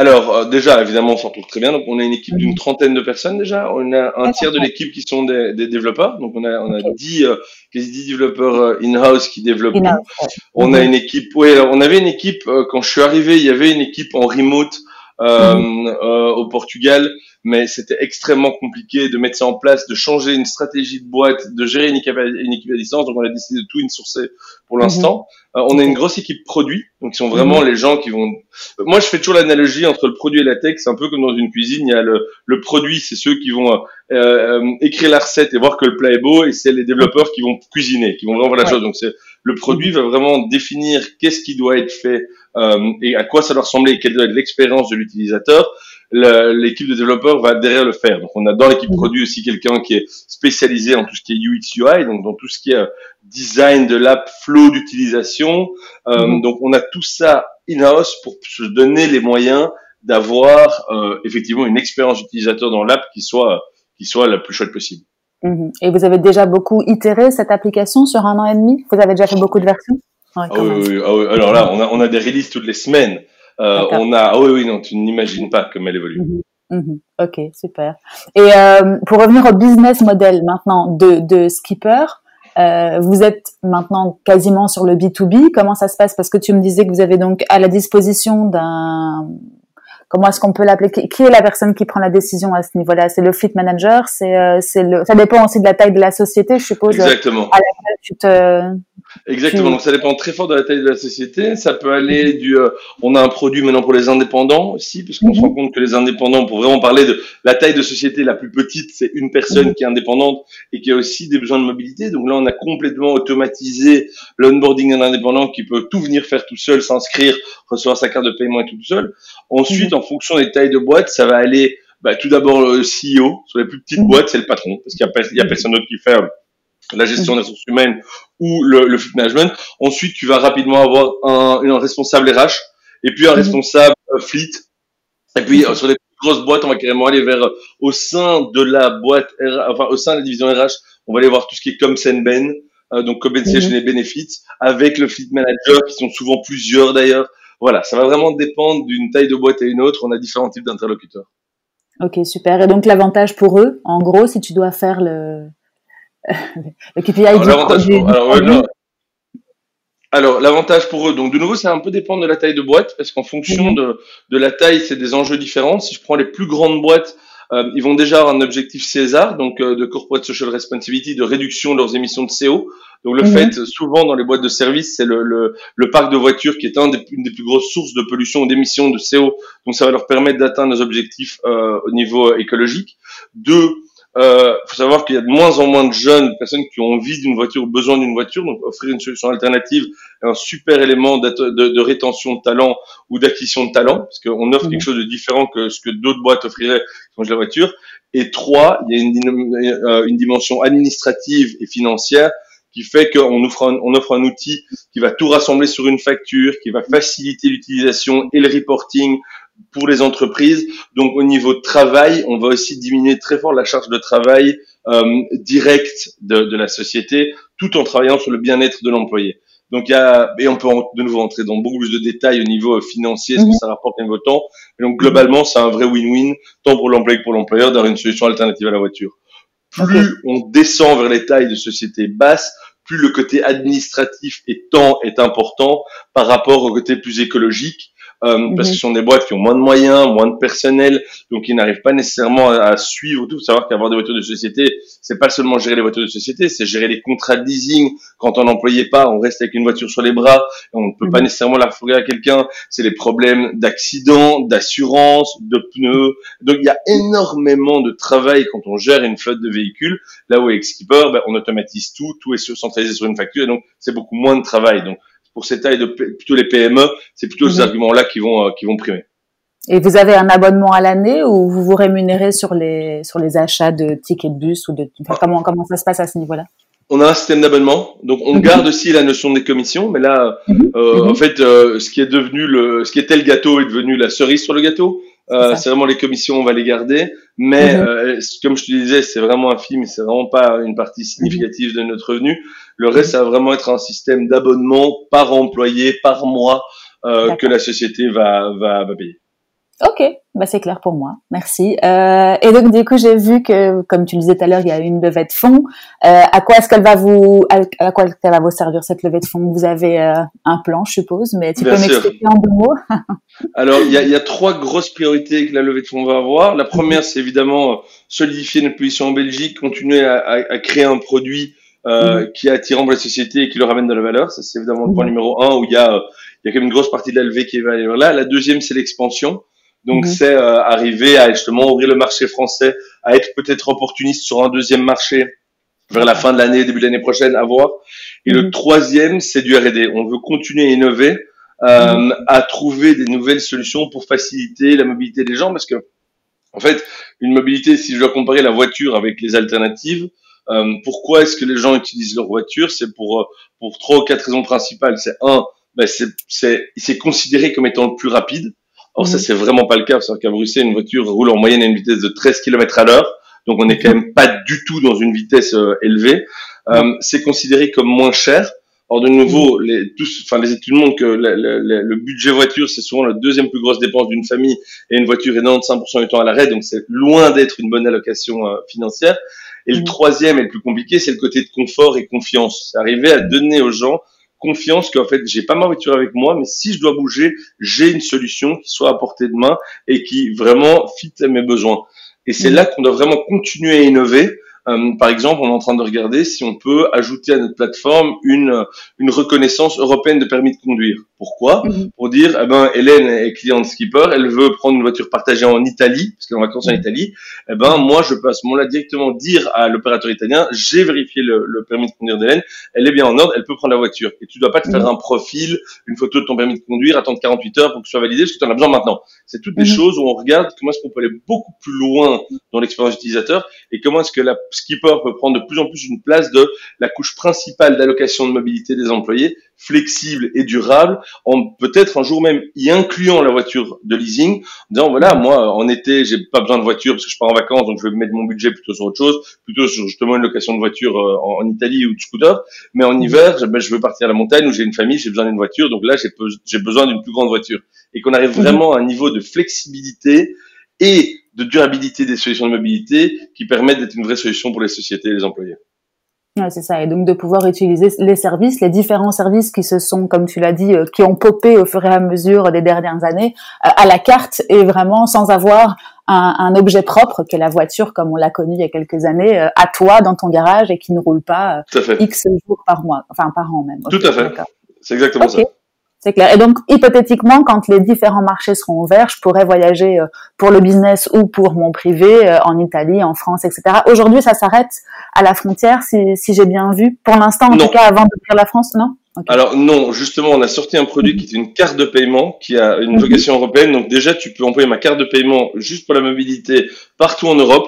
Alors, euh, déjà, évidemment, on s'entoure très bien. Donc, on a une équipe d'une trentaine de personnes déjà. On a un tiers de l'équipe qui sont des, des développeurs. Donc, on a, on a dix, euh, dix développeurs euh, in-house qui développent. In-house, ouais. On a une équipe. Oui, alors, on avait une équipe euh, quand je suis arrivé. Il y avait une équipe en remote euh, mm-hmm. euh, au Portugal, mais c'était extrêmement compliqué de mettre ça en place, de changer une stratégie de boîte, de gérer une équipe à, une équipe à distance. Donc, on a décidé de tout insourcer pour l'instant. Mm-hmm. euh, on a une grosse équipe produit, donc ils sont vraiment mm-hmm. les gens qui vont… Moi, je fais toujours l'analogie entre le produit et la tech. C'est un peu comme dans une cuisine, il y a le, le produit, c'est ceux qui vont euh, euh, écrire la recette et voir que le plat est beau, et c'est les développeurs qui vont cuisiner, qui vont vraiment voir la ouais. chose. Donc, c'est le produit va vraiment définir qu'est-ce qui doit être fait euh, et à quoi ça doit ressembler, quelle doit être l'expérience de l'utilisateur. L'équipe de développeurs va derrière le faire. Donc, on a dans l'équipe produit aussi quelqu'un qui est spécialisé en tout ce qui est U X U I, donc dans tout ce qui est design de l'app, flow d'utilisation. Euh, mm-hmm. Donc, on a tout ça in-house pour se donner les moyens d'avoir euh, effectivement une expérience utilisateur dans l'app qui soit qui soit la plus chouette possible. Mm-hmm. Et vous avez déjà beaucoup itéré cette application sur un an et demi? Vous avez déjà fait beaucoup de versions? Ouais, ah, oui, oui, ah oui, alors là, on a, on a des releases toutes les semaines. Euh, on a, oh oui, oui, non, tu n'imagines pas comme elle évolue. Mmh, mmh, ok, super. Et euh, pour revenir au business model maintenant de, de Skipper, euh, vous êtes maintenant quasiment sur le B deux B. Comment ça se passe? Parce que tu me disais que vous avez donc à la disposition d'un… Comment est-ce qu'on peut l'appeler? Qui est la personne qui prend la décision à ce niveau-là? C'est le fleet manager? C'est, euh, c'est le... Ça dépend aussi de la taille de la société, je suppose. Exactement. À laquelle tu te... Exactement. Tu... Donc, ça dépend très fort de la taille de la société. Ça peut aller du… Euh, on a un produit maintenant pour les indépendants aussi, parce qu'on mm-hmm. se rend compte que les indépendants, pour vraiment parler de la taille de société la plus petite, c'est une personne mm-hmm. qui est indépendante et qui a aussi des besoins de mobilité. Donc là, on a complètement automatisé l'onboarding d'un indépendant qui peut tout venir faire tout seul, s'inscrire, recevoir sa carte de paiement et tout seul. Ensuite, mm-hmm. en fonction des tailles de boîte, ça va aller bah, tout d'abord le C E O. Sur les plus petites boîtes, c'est le patron, parce qu'il n'y a, a personne d'autre qui fait la gestion des ressources humaines ou le, le management. Ensuite, tu vas rapidement avoir un, un responsable R H, et puis un responsable fleet. Et puis, sur les plus grosses boîtes, on va carrément aller vers, au sein de la boîte, enfin, au sein de la division R H, on va aller voir tout ce qui est Comsenben, euh, donc Compensation et Benefits, avec le fleet manager, qui sont souvent plusieurs d'ailleurs. Voilà, ça va vraiment dépendre d'une taille de boîte à une autre. On a différents types d'interlocuteurs. Ok, super. Et donc, l'avantage pour eux, en gros, si tu dois faire le, le K P I alors, du l'avantage projet. Pour... Alors, ouais, non. Alors, l'avantage pour eux, donc de nouveau, ça va un peu dépendre de la taille de boîte, parce qu'en fonction de, de la taille, c'est des enjeux différents. Si je prends les plus grandes boîtes, euh, ils vont déjà avoir un objectif C S R, donc euh, de Corporate Social Responsibility, de réduction de leurs émissions de C O. Donc le mmh. fait, souvent dans les boîtes de service, c'est le, le, le parc de voitures qui est un des, une des plus grosses sources de pollution ou d'émissions de C O. Donc ça va leur permettre d'atteindre nos objectifs euh, au niveau écologique. Deux, euh, faut savoir qu'il y a de moins en moins de jeunes personnes qui ont envie d'une voiture ou besoin d'une voiture. Donc offrir une solution alternative est un super élément de, de rétention de talent ou d'acquisition de talent, parce qu'on offre mmh. quelque chose de différent que ce que d'autres boîtes offriraient quand j'ai la voiture. Et trois, il y a une, une dimension administrative et financière qui fait qu'on offre un, on offre un outil qui va tout rassembler sur une facture, qui va faciliter l'utilisation et le reporting pour les entreprises. Donc, au niveau de travail, on va aussi diminuer très fort la charge de travail euh, directe de, de la société, tout en travaillant sur le bien-être de l'employé. Donc, il y a, et on peut en, de nouveau entrer dans beaucoup plus de détails au niveau financier, ce que ça rapporte à niveau temps. Et donc, globalement, c'est un vrai win-win, tant pour l'employé que pour l'employeur, d'avoir une solution alternative à la voiture. Plus okay. on descend vers les tailles de sociétés basses, plus le côté administratif et temps est important par rapport au côté plus écologique, euh, mm-hmm. parce que ce sont des boîtes qui ont moins de moyens, moins de personnel, donc ils n'arrivent pas nécessairement à, à suivre tout. Savoir qu'avoir des voitures de société, c'est pas seulement gérer les voitures de société, c'est gérer les contrats de leasing. Quand on n'employait pas, on reste avec une voiture sur les bras, on ne peut mm-hmm. pas nécessairement la fourrer à quelqu'un. C'est les problèmes d'accident, d'assurance, de pneus. Donc il y a énormément de travail quand on gère une flotte de véhicules. Là où avec Skipper, ben, on automatise tout, tout est centralisé sur une facture, et donc c'est beaucoup moins de travail. Donc pour ces tailles de plutôt les P M E, c'est plutôt mmh. ces arguments-là qui vont euh, qui vont primer. Et vous avez un abonnement à l'année ou vous vous rémunérez sur les sur les achats de tickets de bus ou de enfin, comment comment ça se passe à ce niveau-là? On a un système d'abonnement, donc on mmh. garde aussi la notion des commissions, mais là mmh. Euh, mmh. en fait euh, ce qui est devenu le ce qui était le gâteau est devenu la cerise sur le gâteau. Euh, c'est, c'est vraiment les commissions, on va les garder, mais mmh. euh, comme je te disais, c'est vraiment infime, c'est vraiment pas une partie significative de notre revenu. Le reste, ça va vraiment être un système d'abonnement par employé, par mois, euh, que la société va, va, va payer. Ok, bah c'est clair pour moi, merci. Euh, et donc du coup j'ai vu que, comme tu le disais tout à l'heure, il y a une levée de fonds. Euh, à quoi est-ce qu'elle va vous, à quoi elle va vous servir cette levée de fonds? Vous avez euh, un plan, je suppose, mais tu Bien peux sûr. M'expliquer en deux mots. Alors il y a, y a trois grosses priorités que la levée de fonds va avoir. La première, c'est évidemment solidifier notre position en Belgique, continuer à, à, à créer un produit euh, mmh. qui est attirant pour la société et qui leur amène de la valeur. Ça c'est évidemment le point mmh. numéro un où il y a, il y a quand même une grosse partie de la levée qui va aller vers là. La deuxième, c'est l'expansion. Donc, mmh. c'est euh, arriver à justement ouvrir le marché français, à être peut-être opportuniste sur un deuxième marché vers la fin de l'année, début de l'année prochaine, à voir. Et mmh. le troisième, c'est du R et D. On veut continuer à innover, euh, mmh. à trouver des nouvelles solutions pour faciliter la mobilité des gens. Parce que, en fait, une mobilité, si je dois comparer la voiture avec les alternatives, euh, pourquoi est-ce que les gens utilisent leur voiture? C'est pour pour trois ou quatre raisons principales. C'est un, ben c'est c'est c'est considéré comme étant le plus rapide. Or, ça, c'est vraiment pas le cas, parce qu'à Bruxelles, une voiture roule en moyenne à une vitesse de treize kilomètres à l'heure. Donc, on n'est quand même pas du tout dans une vitesse euh, élevée. Euh, mm. C'est considéré comme moins cher. Or, de nouveau, mm. les, tous, enfin, les études montrent que le, le, le budget voiture, c'est souvent la deuxième plus grosse dépense d'une famille, et une voiture est quatre-vingt-quinze pour cent du temps à l'arrêt. Donc, c'est loin d'être une bonne allocation euh, financière. Et le mm. troisième et le plus compliqué, c'est le côté de confort et confiance. C'est arriver à donner aux gens confiance qu'en fait, j'ai pas ma voiture avec moi, mais si je dois bouger, j'ai une solution qui soit à portée de main et qui vraiment fit à mes besoins. Et c'est mmh. là qu'on doit vraiment continuer à innover. Euh, par exemple, on est en train de regarder si on peut ajouter à notre plateforme une une reconnaissance européenne de permis de conduire. Pourquoi ? mmh. Pour dire, eh ben, Hélène est cliente Skipper, elle veut prendre une voiture partagée en Italie, parce qu'elle est en vacances en Italie. Eh ben, moi, je peux à ce moment-là directement dire à l'opérateur italien, j'ai vérifié le, le permis de conduire d'Hélène, elle est bien en ordre, elle peut prendre la voiture. Et tu ne dois pas te faire mmh. un profil, une photo de ton permis de conduire, attendre quarante-huit heures pour que ce soit validé, parce que tu en as besoin maintenant. C'est toutes des mmh. choses où on regarde comment est-ce qu'on peut aller beaucoup plus loin dans l'expérience utilisateur et comment est-ce que la Skipper peut prendre de plus en plus une place de la couche principale d'allocation de mobilité des employés, flexible et durable, en peut-être un jour même y incluant la voiture de leasing, en disant voilà, moi en été j'ai pas besoin de voiture parce que je pars en vacances, donc je vais mettre mon budget plutôt sur autre chose, plutôt sur justement une location de voiture en Italie ou de scooter, mais en hiver je veux partir à la montagne où j'ai une famille, j'ai besoin d'une voiture, donc là j'ai besoin d'une plus grande voiture, et qu'on arrive vraiment à un niveau de flexibilité et de durabilité des solutions de mobilité qui permettent d'être une vraie solution pour les sociétés et les employés. Ouais, c'est ça, et donc de pouvoir utiliser les services, les différents services qui se sont, comme tu l'as dit, euh, qui ont popé au fur et à mesure des dernières années, euh, à la carte, et vraiment sans avoir un, un objet propre, qu'est la voiture, comme on l'a connue il y a quelques années, euh, à toi, dans ton garage, et qui ne roule pas euh, X jours par mois, enfin par an même. Okay, tout à fait, d'accord. C'est exactement okay. ça. C'est clair. Et donc, hypothétiquement, quand les différents marchés seront ouverts, je pourrais voyager pour le business ou pour mon privé, en Italie, en France, et cetera. Aujourd'hui, ça s'arrête à la frontière, si, si j'ai bien vu. Pour l'instant, en non. tout cas, avant d'ouvrir la France, non ? Okay. Alors non, justement, on a sorti un produit qui est une carte de paiement, qui a une vocation européenne. Donc déjà, tu peux employer ma carte de paiement juste pour la mobilité partout en Europe.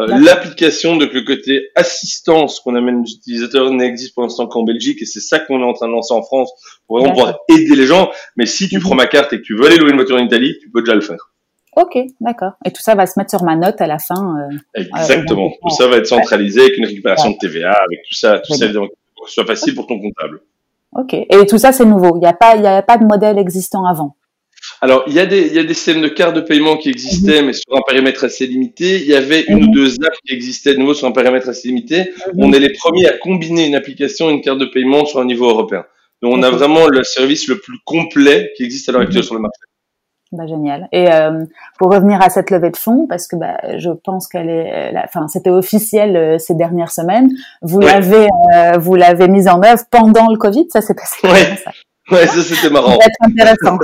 L'application de le côté assistance qu'on amène aux utilisateurs n'existe pour l'instant qu'en Belgique, et c'est ça qu'on est en train de lancer en France pour vraiment pouvoir aider les gens. Mais si tu prends ma carte et que tu veux aller louer une voiture en Italie, tu peux déjà le faire. Ok, d'accord. Et tout ça va se mettre sur ma note à la fin. Euh, Exactement. Euh, tout ça va être centralisé avec une récupération ouais. de T V A, avec tout ça, tout ça évidemment pour que ce soit facile pour ton comptable. Ok. Et tout ça c'est nouveau. Il n'y a pas, il n'y a pas de modèle existant avant. Alors, il y a des, il y a des systèmes de cartes de paiement qui existaient, mmh. mais sur un périmètre assez limité. Il y avait une mmh. ou deux apps qui existaient de nouveau sur un périmètre assez limité. Mmh. On est les premiers à combiner une application et une carte de paiement sur un niveau européen. Donc, on mmh. a vraiment le service le plus complet qui existe à l'heure actuelle mmh. sur le marché. Bah, génial. Et euh, pour revenir à cette levée de fonds, parce que bah, je pense qu'elle est, enfin, c'était officiel euh, ces dernières semaines. Vous ouais. l'avez, euh, vous l'avez mise en œuvre pendant le Covid. Ça s'est passé ouais. comme ça. Ouais, ça c'était marrant. Ça va être intéressant.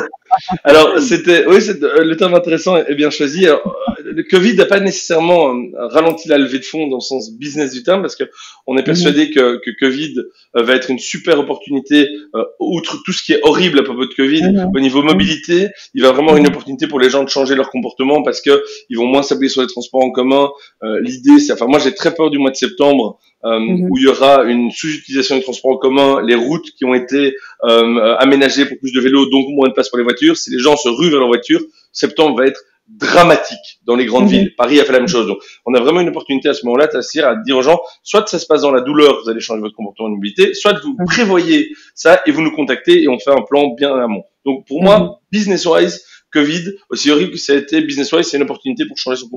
Alors, c'était, oui, c'est, euh, le terme intéressant est bien choisi. Alors, euh, le Covid n'a pas nécessairement euh, ralenti la levée de fonds dans le sens business du terme, parce que on est persuadé mmh. que, que Covid euh, va être une super opportunité, euh, outre tout ce qui est horrible à propos de Covid, mmh. au niveau mobilité, il va vraiment mmh. une opportunité pour les gens de changer leur comportement parce que ils vont moins s'appuyer sur les transports en commun. Euh, l'idée, c'est, enfin, moi j'ai très peur du mois de septembre. Euh, mm-hmm. où il y aura une sous-utilisation des transports en commun, les routes qui ont été euh, aménagées pour plus de vélos, donc moins de place pour les voitures. Si les gens se ruent vers leur voiture, septembre va être dramatique dans les grandes mm-hmm. villes. Paris a fait la même chose. Donc, on a vraiment une opportunité à ce moment-là à dire aux gens, soit ça se passe dans la douleur, vous allez changer votre comportement de mobilité, soit vous mm-hmm. prévoyez ça et vous nous contactez et on fait un plan bien en amont. Donc, pour mm-hmm. moi, business-wise, Covid, aussi horrible que ça a été business-wise, c'est une opportunité pour changer son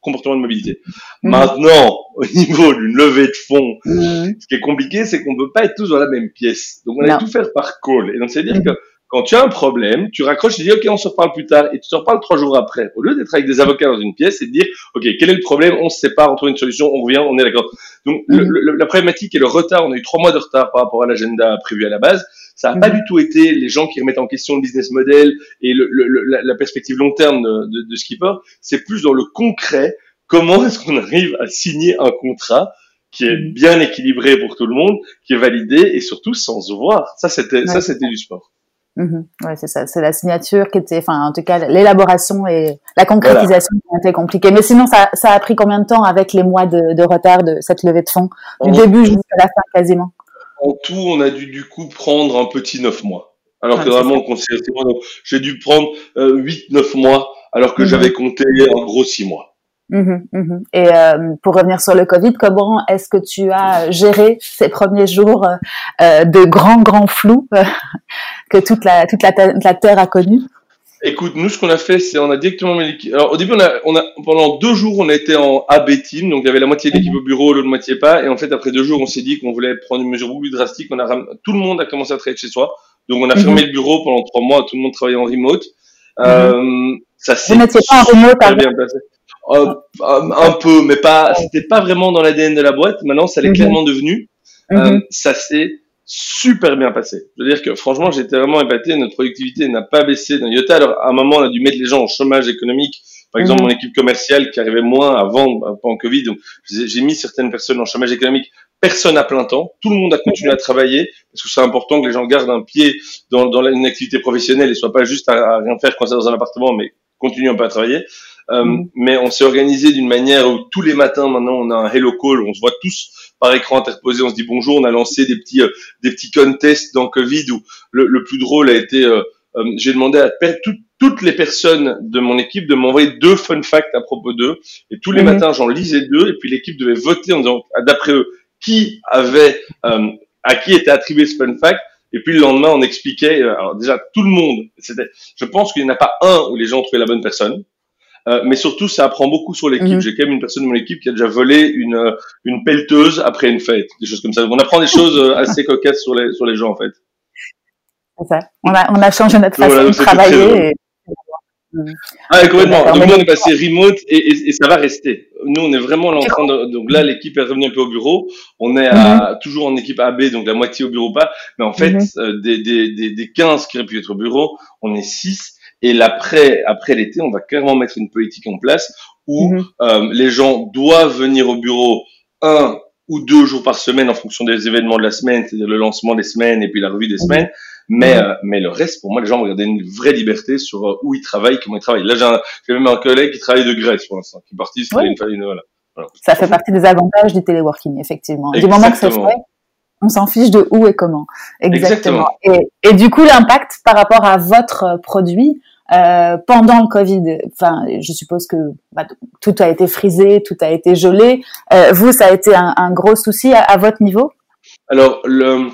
comportement de mobilité. Mmh. Maintenant, au niveau d'une levée de fonds, mmh. ce qui est compliqué, c'est qu'on ne peut pas être tous dans la même pièce. Donc, on a tout faire par call. Et donc, c'est-à-dire mmh. que quand tu as un problème, tu raccroches et tu dis « Ok, on se reparle plus tard » et tu te reparles trois jours après. Au lieu d'être avec des avocats dans une pièce et de dire « Ok, quel est le problème? On se sépare, on trouve une solution, on revient, on est d'accord. » Donc, mmh. le, le, la problématique et le retard, on a eu trois mois de retard par rapport à l'agenda prévu à la base. Ça n'a mmh. pas du tout été les gens qui remettent en question le business model et le, le, la, la perspective long terme de, de, de Skipper. C'est plus dans le concret, comment est-ce qu'on arrive à signer un contrat qui est bien équilibré pour tout le monde, qui est validé et surtout sans se voir. Ça, c'était, ouais. ça, c'était du sport. Mmh. Ouais, c'est ça. C'est la signature qui était, enfin, en tout cas, l'élaboration et la concrétisation voilà. qui était compliquée. Mais sinon, ça, ça a pris combien de temps avec les mois de, de retard de cette levée de fonds? Du en début jusqu'à la fin, quasiment. En tout, on a dû, du coup, prendre un petit neuf mois. Alors ah, que normalement, on conseille six mois. Donc, j'ai dû prendre euh, huit, neuf mois, alors que mmh. j'avais compté en gros six mois. Mmh, mmh. Et euh, pour revenir sur le Covid, comment est-ce que tu as géré ces premiers jours euh, de grand grand flou euh, que toute la toute la, la terre a connu? Écoute, nous ce qu'on a fait, c'est on a directement. Alors au début, on a on a pendant deux jours, on était en A B team, donc il y avait la moitié de l'équipe au bureau, l'autre moitié pas. Et en fait, après deux jours, on s'est dit qu'on voulait prendre une mesure beaucoup plus drastique. On a ram... tout le monde a commencé à travailler chez soi, donc on a mmh. fermé le bureau pendant trois mois. Tout le monde travaillait en remote. Mmh. Euh, ça s'est pas en remote, très bien passé. Euh, un peu, mais pas, c'était pas vraiment dans l'A D N de la boîte. Maintenant, ça l'est mm-hmm. clairement devenu. Mm-hmm. Euh, ça s'est super bien passé. Je veux dire que, franchement, j'étais vraiment épaté. Notre productivité n'a pas baissé d'un iota. Alors, à un moment, on a dû mettre les gens en chômage économique. Par exemple, mm-hmm. mon équipe commerciale qui arrivait moins à vendre pendant Covid. Donc, j'ai mis certaines personnes en chômage économique. Personne à plein temps. Tout le monde a continué à travailler parce que c'est important que les gens gardent un pied dans, dans une activité professionnelle et soient pas juste à, à rien faire quand c'est dans un appartement, mais continuent un peu à travailler. Euh, mmh. mais on s'est organisé d'une manière où tous les matins maintenant on a un hello call, on se voit tous par écran interposé, on se dit bonjour. On a lancé des petits euh, des petits contests dans Covid où le, le plus drôle a été euh, euh, j'ai demandé à tout, toutes les personnes de mon équipe de m'envoyer deux fun facts à propos d'eux et tous les mmh. matins j'en lisais deux et puis l'équipe devait voter en disant d'après eux qui avait euh, à qui était attribué ce fun fact. Et puis le lendemain, on expliquait. Euh, alors déjà tout le monde, c'était. Je pense qu'il n'y en a pas un où les gens ont trouvé la bonne personne. Euh, mais surtout, ça apprend beaucoup sur l'équipe. Mmh. J'ai quand même une personne de mon équipe qui a déjà volé une une pelleteuse après une fête, des choses comme ça. On apprend des choses assez cocasses sur les sur les gens en fait. C'est ça. On a on a changé notre façon voilà, de travailler. Et... Mmh. Ah complètement. Donc nous on est passé remote et, et et ça va rester. Nous on est vraiment là en train de donc là l'équipe est revenue un peu au bureau. On est à mmh. toujours en équipe A B donc la moitié au bureau pas. Mais en fait mmh. euh, des des des des quinze qui auraient pu être au bureau, on est six. Et l'après, après l'été, on va clairement mettre une politique en place où mmh. euh, les gens doivent venir au bureau un ou deux jours par semaine en fonction des événements de la semaine, c'est-à-dire le lancement des semaines et puis la revue des mmh. semaines. Mais, mmh. euh, mais le reste, pour moi, les gens vont garder une vraie liberté sur euh, où ils travaillent, comment ils travaillent. Là, j'ai, un, j'ai même un collègue qui travaille de Grèce pour l'instant, qui participe à oui. une famille. Voilà. Voilà. Ça fait partie des avantages du téléworking, effectivement. Exactement. Du moment que ça se fait. On s'en fiche de où et comment. Exactement. Exactement. Et, et du coup, l'impact par rapport à votre produit euh, pendant le Covid, enfin, je suppose que bah, tout a été frisé, tout a été gelé. Euh, vous, ça a été un, un gros souci à, à votre niveau? Alors, le...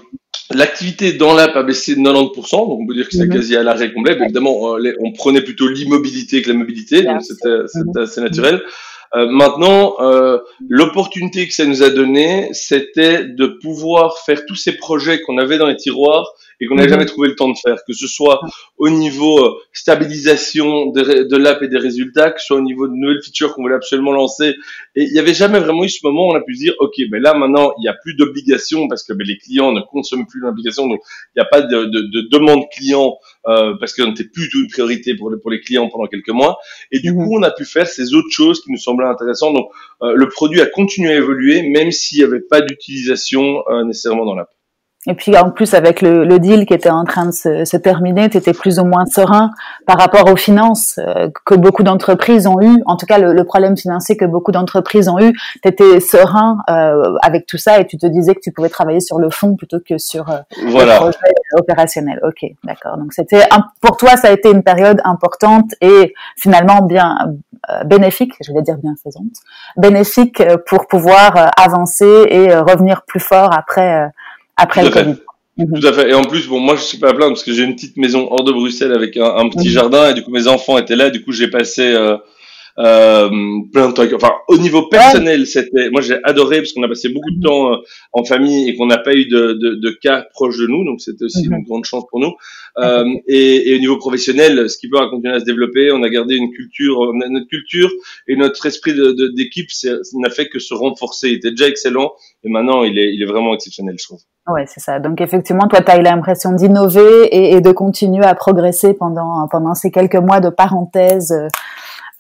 l'activité dans l'app a baissé de quatre-vingt-dix pour cent, donc on peut dire que c'est mm-hmm. quasi à l'arrêt complet. Mais évidemment, on prenait plutôt l'immobilité que la mobilité, donc c'était, c'était assez naturel. Mm-hmm. Euh, maintenant, euh, l'opportunité que ça nous a donnée, c'était de pouvoir faire tous ces projets qu'on avait dans les tiroirs et qu'on n'avait mm-hmm. jamais trouvé le temps de faire, que ce soit au niveau stabilisation de, de l'app et des résultats, que ce soit au niveau de nouvelles features qu'on voulait absolument lancer. Et il n'y avait jamais vraiment eu ce moment où on a pu se dire, OK, ben là maintenant, il n'y a plus d'obligation parce que ben, les clients ne consomment plus l'application, donc il n'y a pas de, de, de demande client euh, parce qu'on n'était plus du tout une priorité pour, le, pour les clients pendant quelques mois. Et du coup, on a pu faire ces autres choses qui nous semblaient intéressantes. Donc, euh, le produit a continué à évoluer même s'il n'y avait pas d'utilisation euh, nécessairement dans l'app. Et puis, en plus, avec le, le deal qui était en train de se, se terminer, tu étais plus ou moins serein par rapport aux finances euh, que beaucoup d'entreprises ont eu. En tout cas, le, le problème financier que beaucoup d'entreprises ont eu, tu étais serein euh, avec tout ça et tu te disais que tu pouvais travailler sur le fond plutôt que sur euh, voilà. le projet opérationnel. OK, d'accord. Donc, c'était un, pour toi, ça a été une période importante et finalement bien euh, bénéfique, je vais dire bienfaisante, bénéfique pour pouvoir euh, avancer et euh, revenir plus fort après... Euh, Après le Covid. Mmh. Tout à fait. Et en plus, bon, moi, je suis pas à plaindre parce que j'ai une petite maison hors de Bruxelles avec un, un petit mmh. jardin et du coup, mes enfants étaient là. Et du coup, j'ai passé euh, euh, plein de temps. Enfin, au niveau personnel, c'était. Moi, j'ai adoré parce qu'on a passé beaucoup de temps euh, en famille et qu'on n'a pas eu de, de, de cas proches de nous, donc c'était aussi mmh. une grande chance pour nous. Euh, mmh. et, et au niveau professionnel, Skipper a continué à se développer. On a gardé une culture, notre culture et notre esprit de, de, d'équipe c'est, ça n'a fait que se renforcer. Il était déjà excellent et maintenant, il est, il est vraiment exceptionnel, je trouve. Ouais, c'est ça. Donc effectivement, toi, tu as eu l'impression d'innover et, et de continuer à progresser pendant pendant ces quelques mois de parenthèse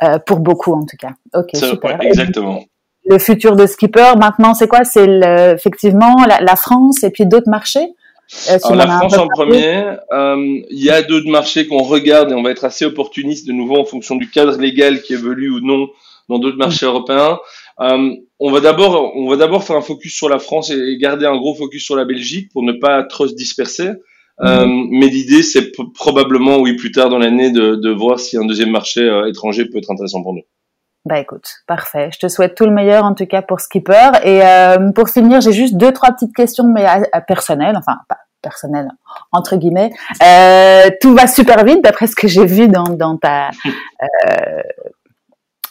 euh, pour beaucoup en tout cas. Ok, ça, super. Ouais, exactement. Puis, le futur de Skipper, maintenant, c'est quoi? C'est le, effectivement la, la France et puis d'autres marchés. Euh, Alors, la France en premier, euh, il y a d'autres marchés qu'on regarde et on va être assez opportuniste de nouveau en fonction du cadre légal qui évolue ou non dans d'autres marchés européens. Euh, on va d'abord, on va d'abord faire un focus sur la France et garder un gros focus sur la Belgique pour ne pas trop se disperser. Euh, mmh. Mais l'idée, c'est p- probablement, oui, plus tard dans l'année, de, de voir si un deuxième marché euh, étranger peut être intéressant pour nous. Bah écoute, parfait. Je te souhaite tout le meilleur en tout cas pour Skipper. Et euh, pour finir, j'ai juste deux trois petites questions, mais à, à personnelles, enfin pas personnelles entre guillemets. Euh, tout va super vite d'après ce que j'ai vu dans dans ta. Euh,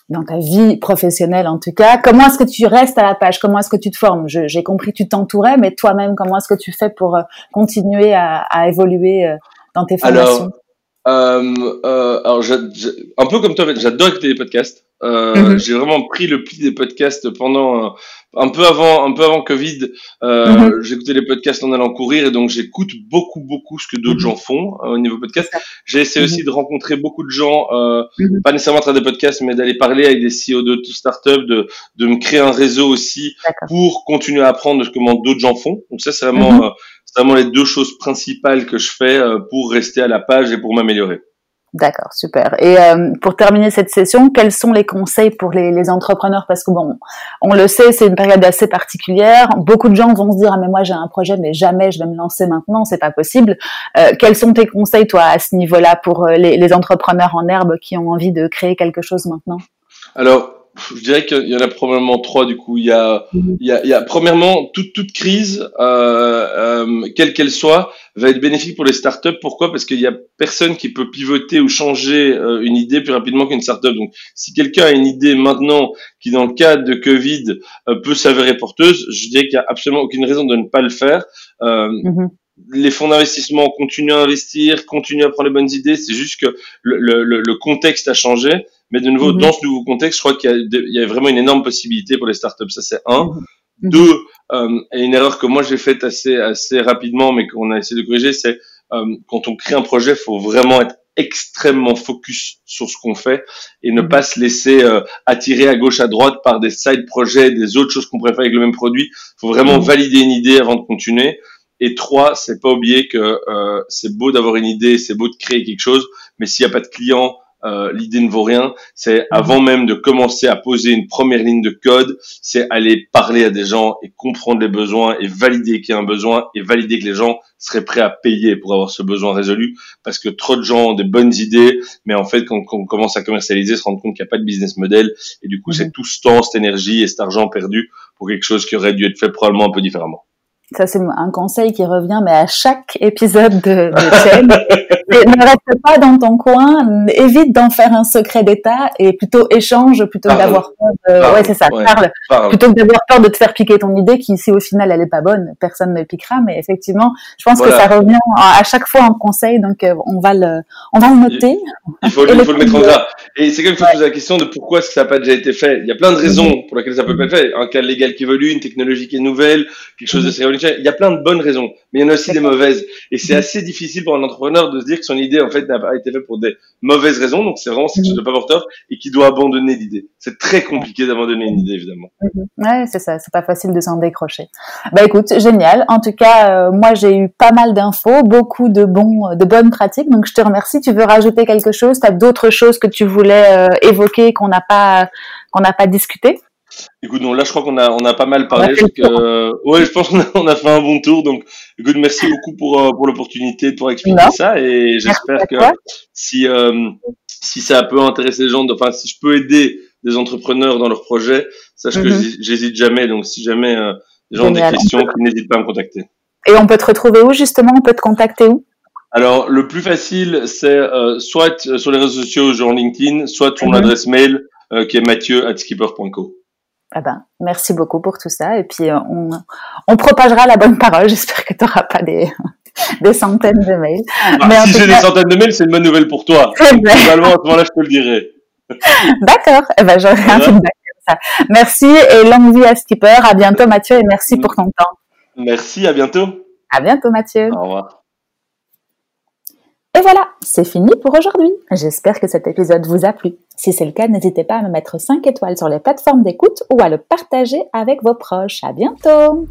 dans ta vie professionnelle en tout cas, comment est-ce que tu restes à la page? Comment est-ce que tu te formes? Je, j'ai compris que tu t'entourais, mais toi-même, comment est-ce que tu fais pour euh, continuer à, à évoluer euh, dans tes formations? Alors, euh, euh, alors je, je, un peu comme toi, j'adore écouter les podcasts. Euh, mm-hmm. J'ai vraiment pris le pli des podcasts pendant... Euh, un peu avant, un peu avant Covid, euh, mm-hmm. j'écoutais les podcasts en allant courir et donc j'écoute beaucoup, beaucoup ce que d'autres mm-hmm. gens font euh, au niveau podcast. J'ai essayé mm-hmm. aussi de rencontrer beaucoup de gens, euh, mm-hmm. pas nécessairement à travers des podcasts, mais d'aller parler avec des C E O de startups, de, de me créer un réseau aussi. D'accord. Pour continuer à apprendre comment d'autres gens font. Donc ça, c'est vraiment, mm-hmm. euh, c'est vraiment les deux choses principales que je fais euh, pour rester à la page et pour m'améliorer. D'accord, super. Et euh, pour terminer cette session, quels sont les conseils pour les, les entrepreneurs? Parce que bon, on le sait, c'est une période assez particulière. Beaucoup de gens vont se dire « Ah mais moi j'ai un projet, mais jamais je vais me lancer maintenant, c'est pas possible. Euh, » Quels sont tes conseils, toi, à ce niveau-là, pour les, les entrepreneurs en herbe qui ont envie de créer quelque chose maintenant? Alors, je dirais qu'il y en a probablement trois du coup. Il y a, mmh. il y a, il y a premièrement toute toute crise, euh, euh, quelle qu'elle soit, va être bénéfique pour les startups. Pourquoi? Parce qu'il y a personne qui peut pivoter ou changer euh, une idée plus rapidement qu'une startup. Donc, si quelqu'un a une idée maintenant qui, dans le cadre de Covid, euh, peut s'avérer porteuse, je dirais qu'il y a absolument aucune raison de ne pas le faire. Euh, mmh. Les fonds d'investissement continuent à investir, continuent à prendre les bonnes idées. C'est juste que le, le, le contexte a changé. Mais de nouveau, mm-hmm. dans ce nouveau contexte, je crois qu'il y a, de, il y a vraiment une énorme possibilité pour les startups. Ça, c'est un. Mm-hmm. Deux, euh, et une erreur que moi, j'ai faite assez, assez rapidement, mais qu'on a essayé de corriger, c'est euh, quand on crée un projet, il faut vraiment être extrêmement focus sur ce qu'on fait et ne pas se laisser euh, attirer à gauche, à droite par des side projects, des autres choses qu'on pourrait faire avec le même produit. Il faut vraiment mm-hmm. valider une idée avant de continuer. Et trois, c'est pas oublier que euh, c'est beau d'avoir une idée, c'est beau de créer quelque chose, mais s'il n'y a pas de clients, euh, l'idée ne vaut rien. C'est avant même de commencer à poser une première ligne de code, c'est aller parler à des gens et comprendre les besoins et valider qu'il y a un besoin et valider que les gens seraient prêts à payer pour avoir ce besoin résolu. Parce que trop de gens ont des bonnes idées, mais en fait, quand, quand on commence à commercialiser, se rendre compte qu'il n'y a pas de business model. Et du coup, mm-hmm. c'est tout ce temps, cette énergie et cet argent perdu pour quelque chose qui aurait dû être fait probablement un peu différemment. Ça, c'est un conseil qui revient, mais à chaque épisode de, de chaîne. Ne reste pas dans ton coin, évite d'en faire un secret d'État et plutôt échange plutôt parle. que d'avoir peur de, parle. ouais, c'est ça, ouais. parle. parle. Plutôt que d'avoir peur de te faire piquer ton idée qui, si au final elle est pas bonne, personne ne piquera, mais effectivement, je pense voilà. que ça revient à chaque fois en conseil, donc on va le, on va le noter. Il faut, il faut le, le mettre en gras. Et c'est quand même, il faut ouais. poser la question de pourquoi est-ce que ça n'a pas déjà été fait. Il y a plein de raisons pour lesquelles ça peut pas être fait. Un cadre légal qui évolue, une technologie qui est nouvelle, quelque chose de sérieux. Il y a plein de bonnes raisons, mais il y en a aussi des mauvaises. Et c'est assez difficile pour un entrepreneur de se dire que son idée, en fait, n'a pas été faite pour des mauvaises raisons. Donc, c'est vraiment quelque chose de pas porteur et qui doit abandonner l'idée. C'est très compliqué d'abandonner une idée, évidemment. Ouais, c'est ça. C'est pas facile de s'en décrocher. Bah, écoute, génial. En tout cas, euh, moi, j'ai eu pas mal d'infos, beaucoup de bons, de bonnes pratiques. Donc, je te remercie. Tu veux rajouter quelque chose? T'as d'autres choses que tu voulais euh, évoquer qu'on n'a pas, qu'on n'a pas discuté? Écoute, non, là, je crois qu'on a, on a pas mal parlé. Donc, euh, ouais, je pense qu'on a, on a fait un bon tour. Donc, écoute, merci beaucoup pour, euh, pour l'opportunité de pouvoir expliquer non. ça. Et j'espère que si, euh, si ça peut intéresser les gens, enfin, si je peux aider des entrepreneurs dans leurs projets, sache mm-hmm. que j'hésite jamais. Donc, si jamais euh, les gens ont des questions, n'hésite pas à me contacter. Et on peut te retrouver où justement? On peut te contacter où? Alors, le plus facile, c'est euh, soit sur les réseaux sociaux, genre LinkedIn, soit sur mon adresse mail euh, qui est mathieu arobase skipper point co. Ah ben, merci beaucoup pour tout ça. Et puis, euh, on, on propagera la bonne parole. J'espère que tu n'auras pas des, des centaines de mails. Ah, mais si j'ai cas... des centaines de mails, c'est une bonne nouvelle pour toi. Globalement, à ce moment-là, je te le dirai. D'accord. Eh ben, j'aurai voilà. un feedback comme ça. Merci et longue vie à Skipper. À bientôt, Mathieu, et merci pour ton temps. Merci, à bientôt. À bientôt, Mathieu. Au revoir. Et voilà, c'est fini pour aujourd'hui. J'espère que cet épisode vous a plu. Si c'est le cas, n'hésitez pas à me mettre cinq étoiles sur les plateformes d'écoute ou à le partager avec vos proches. À bientôt!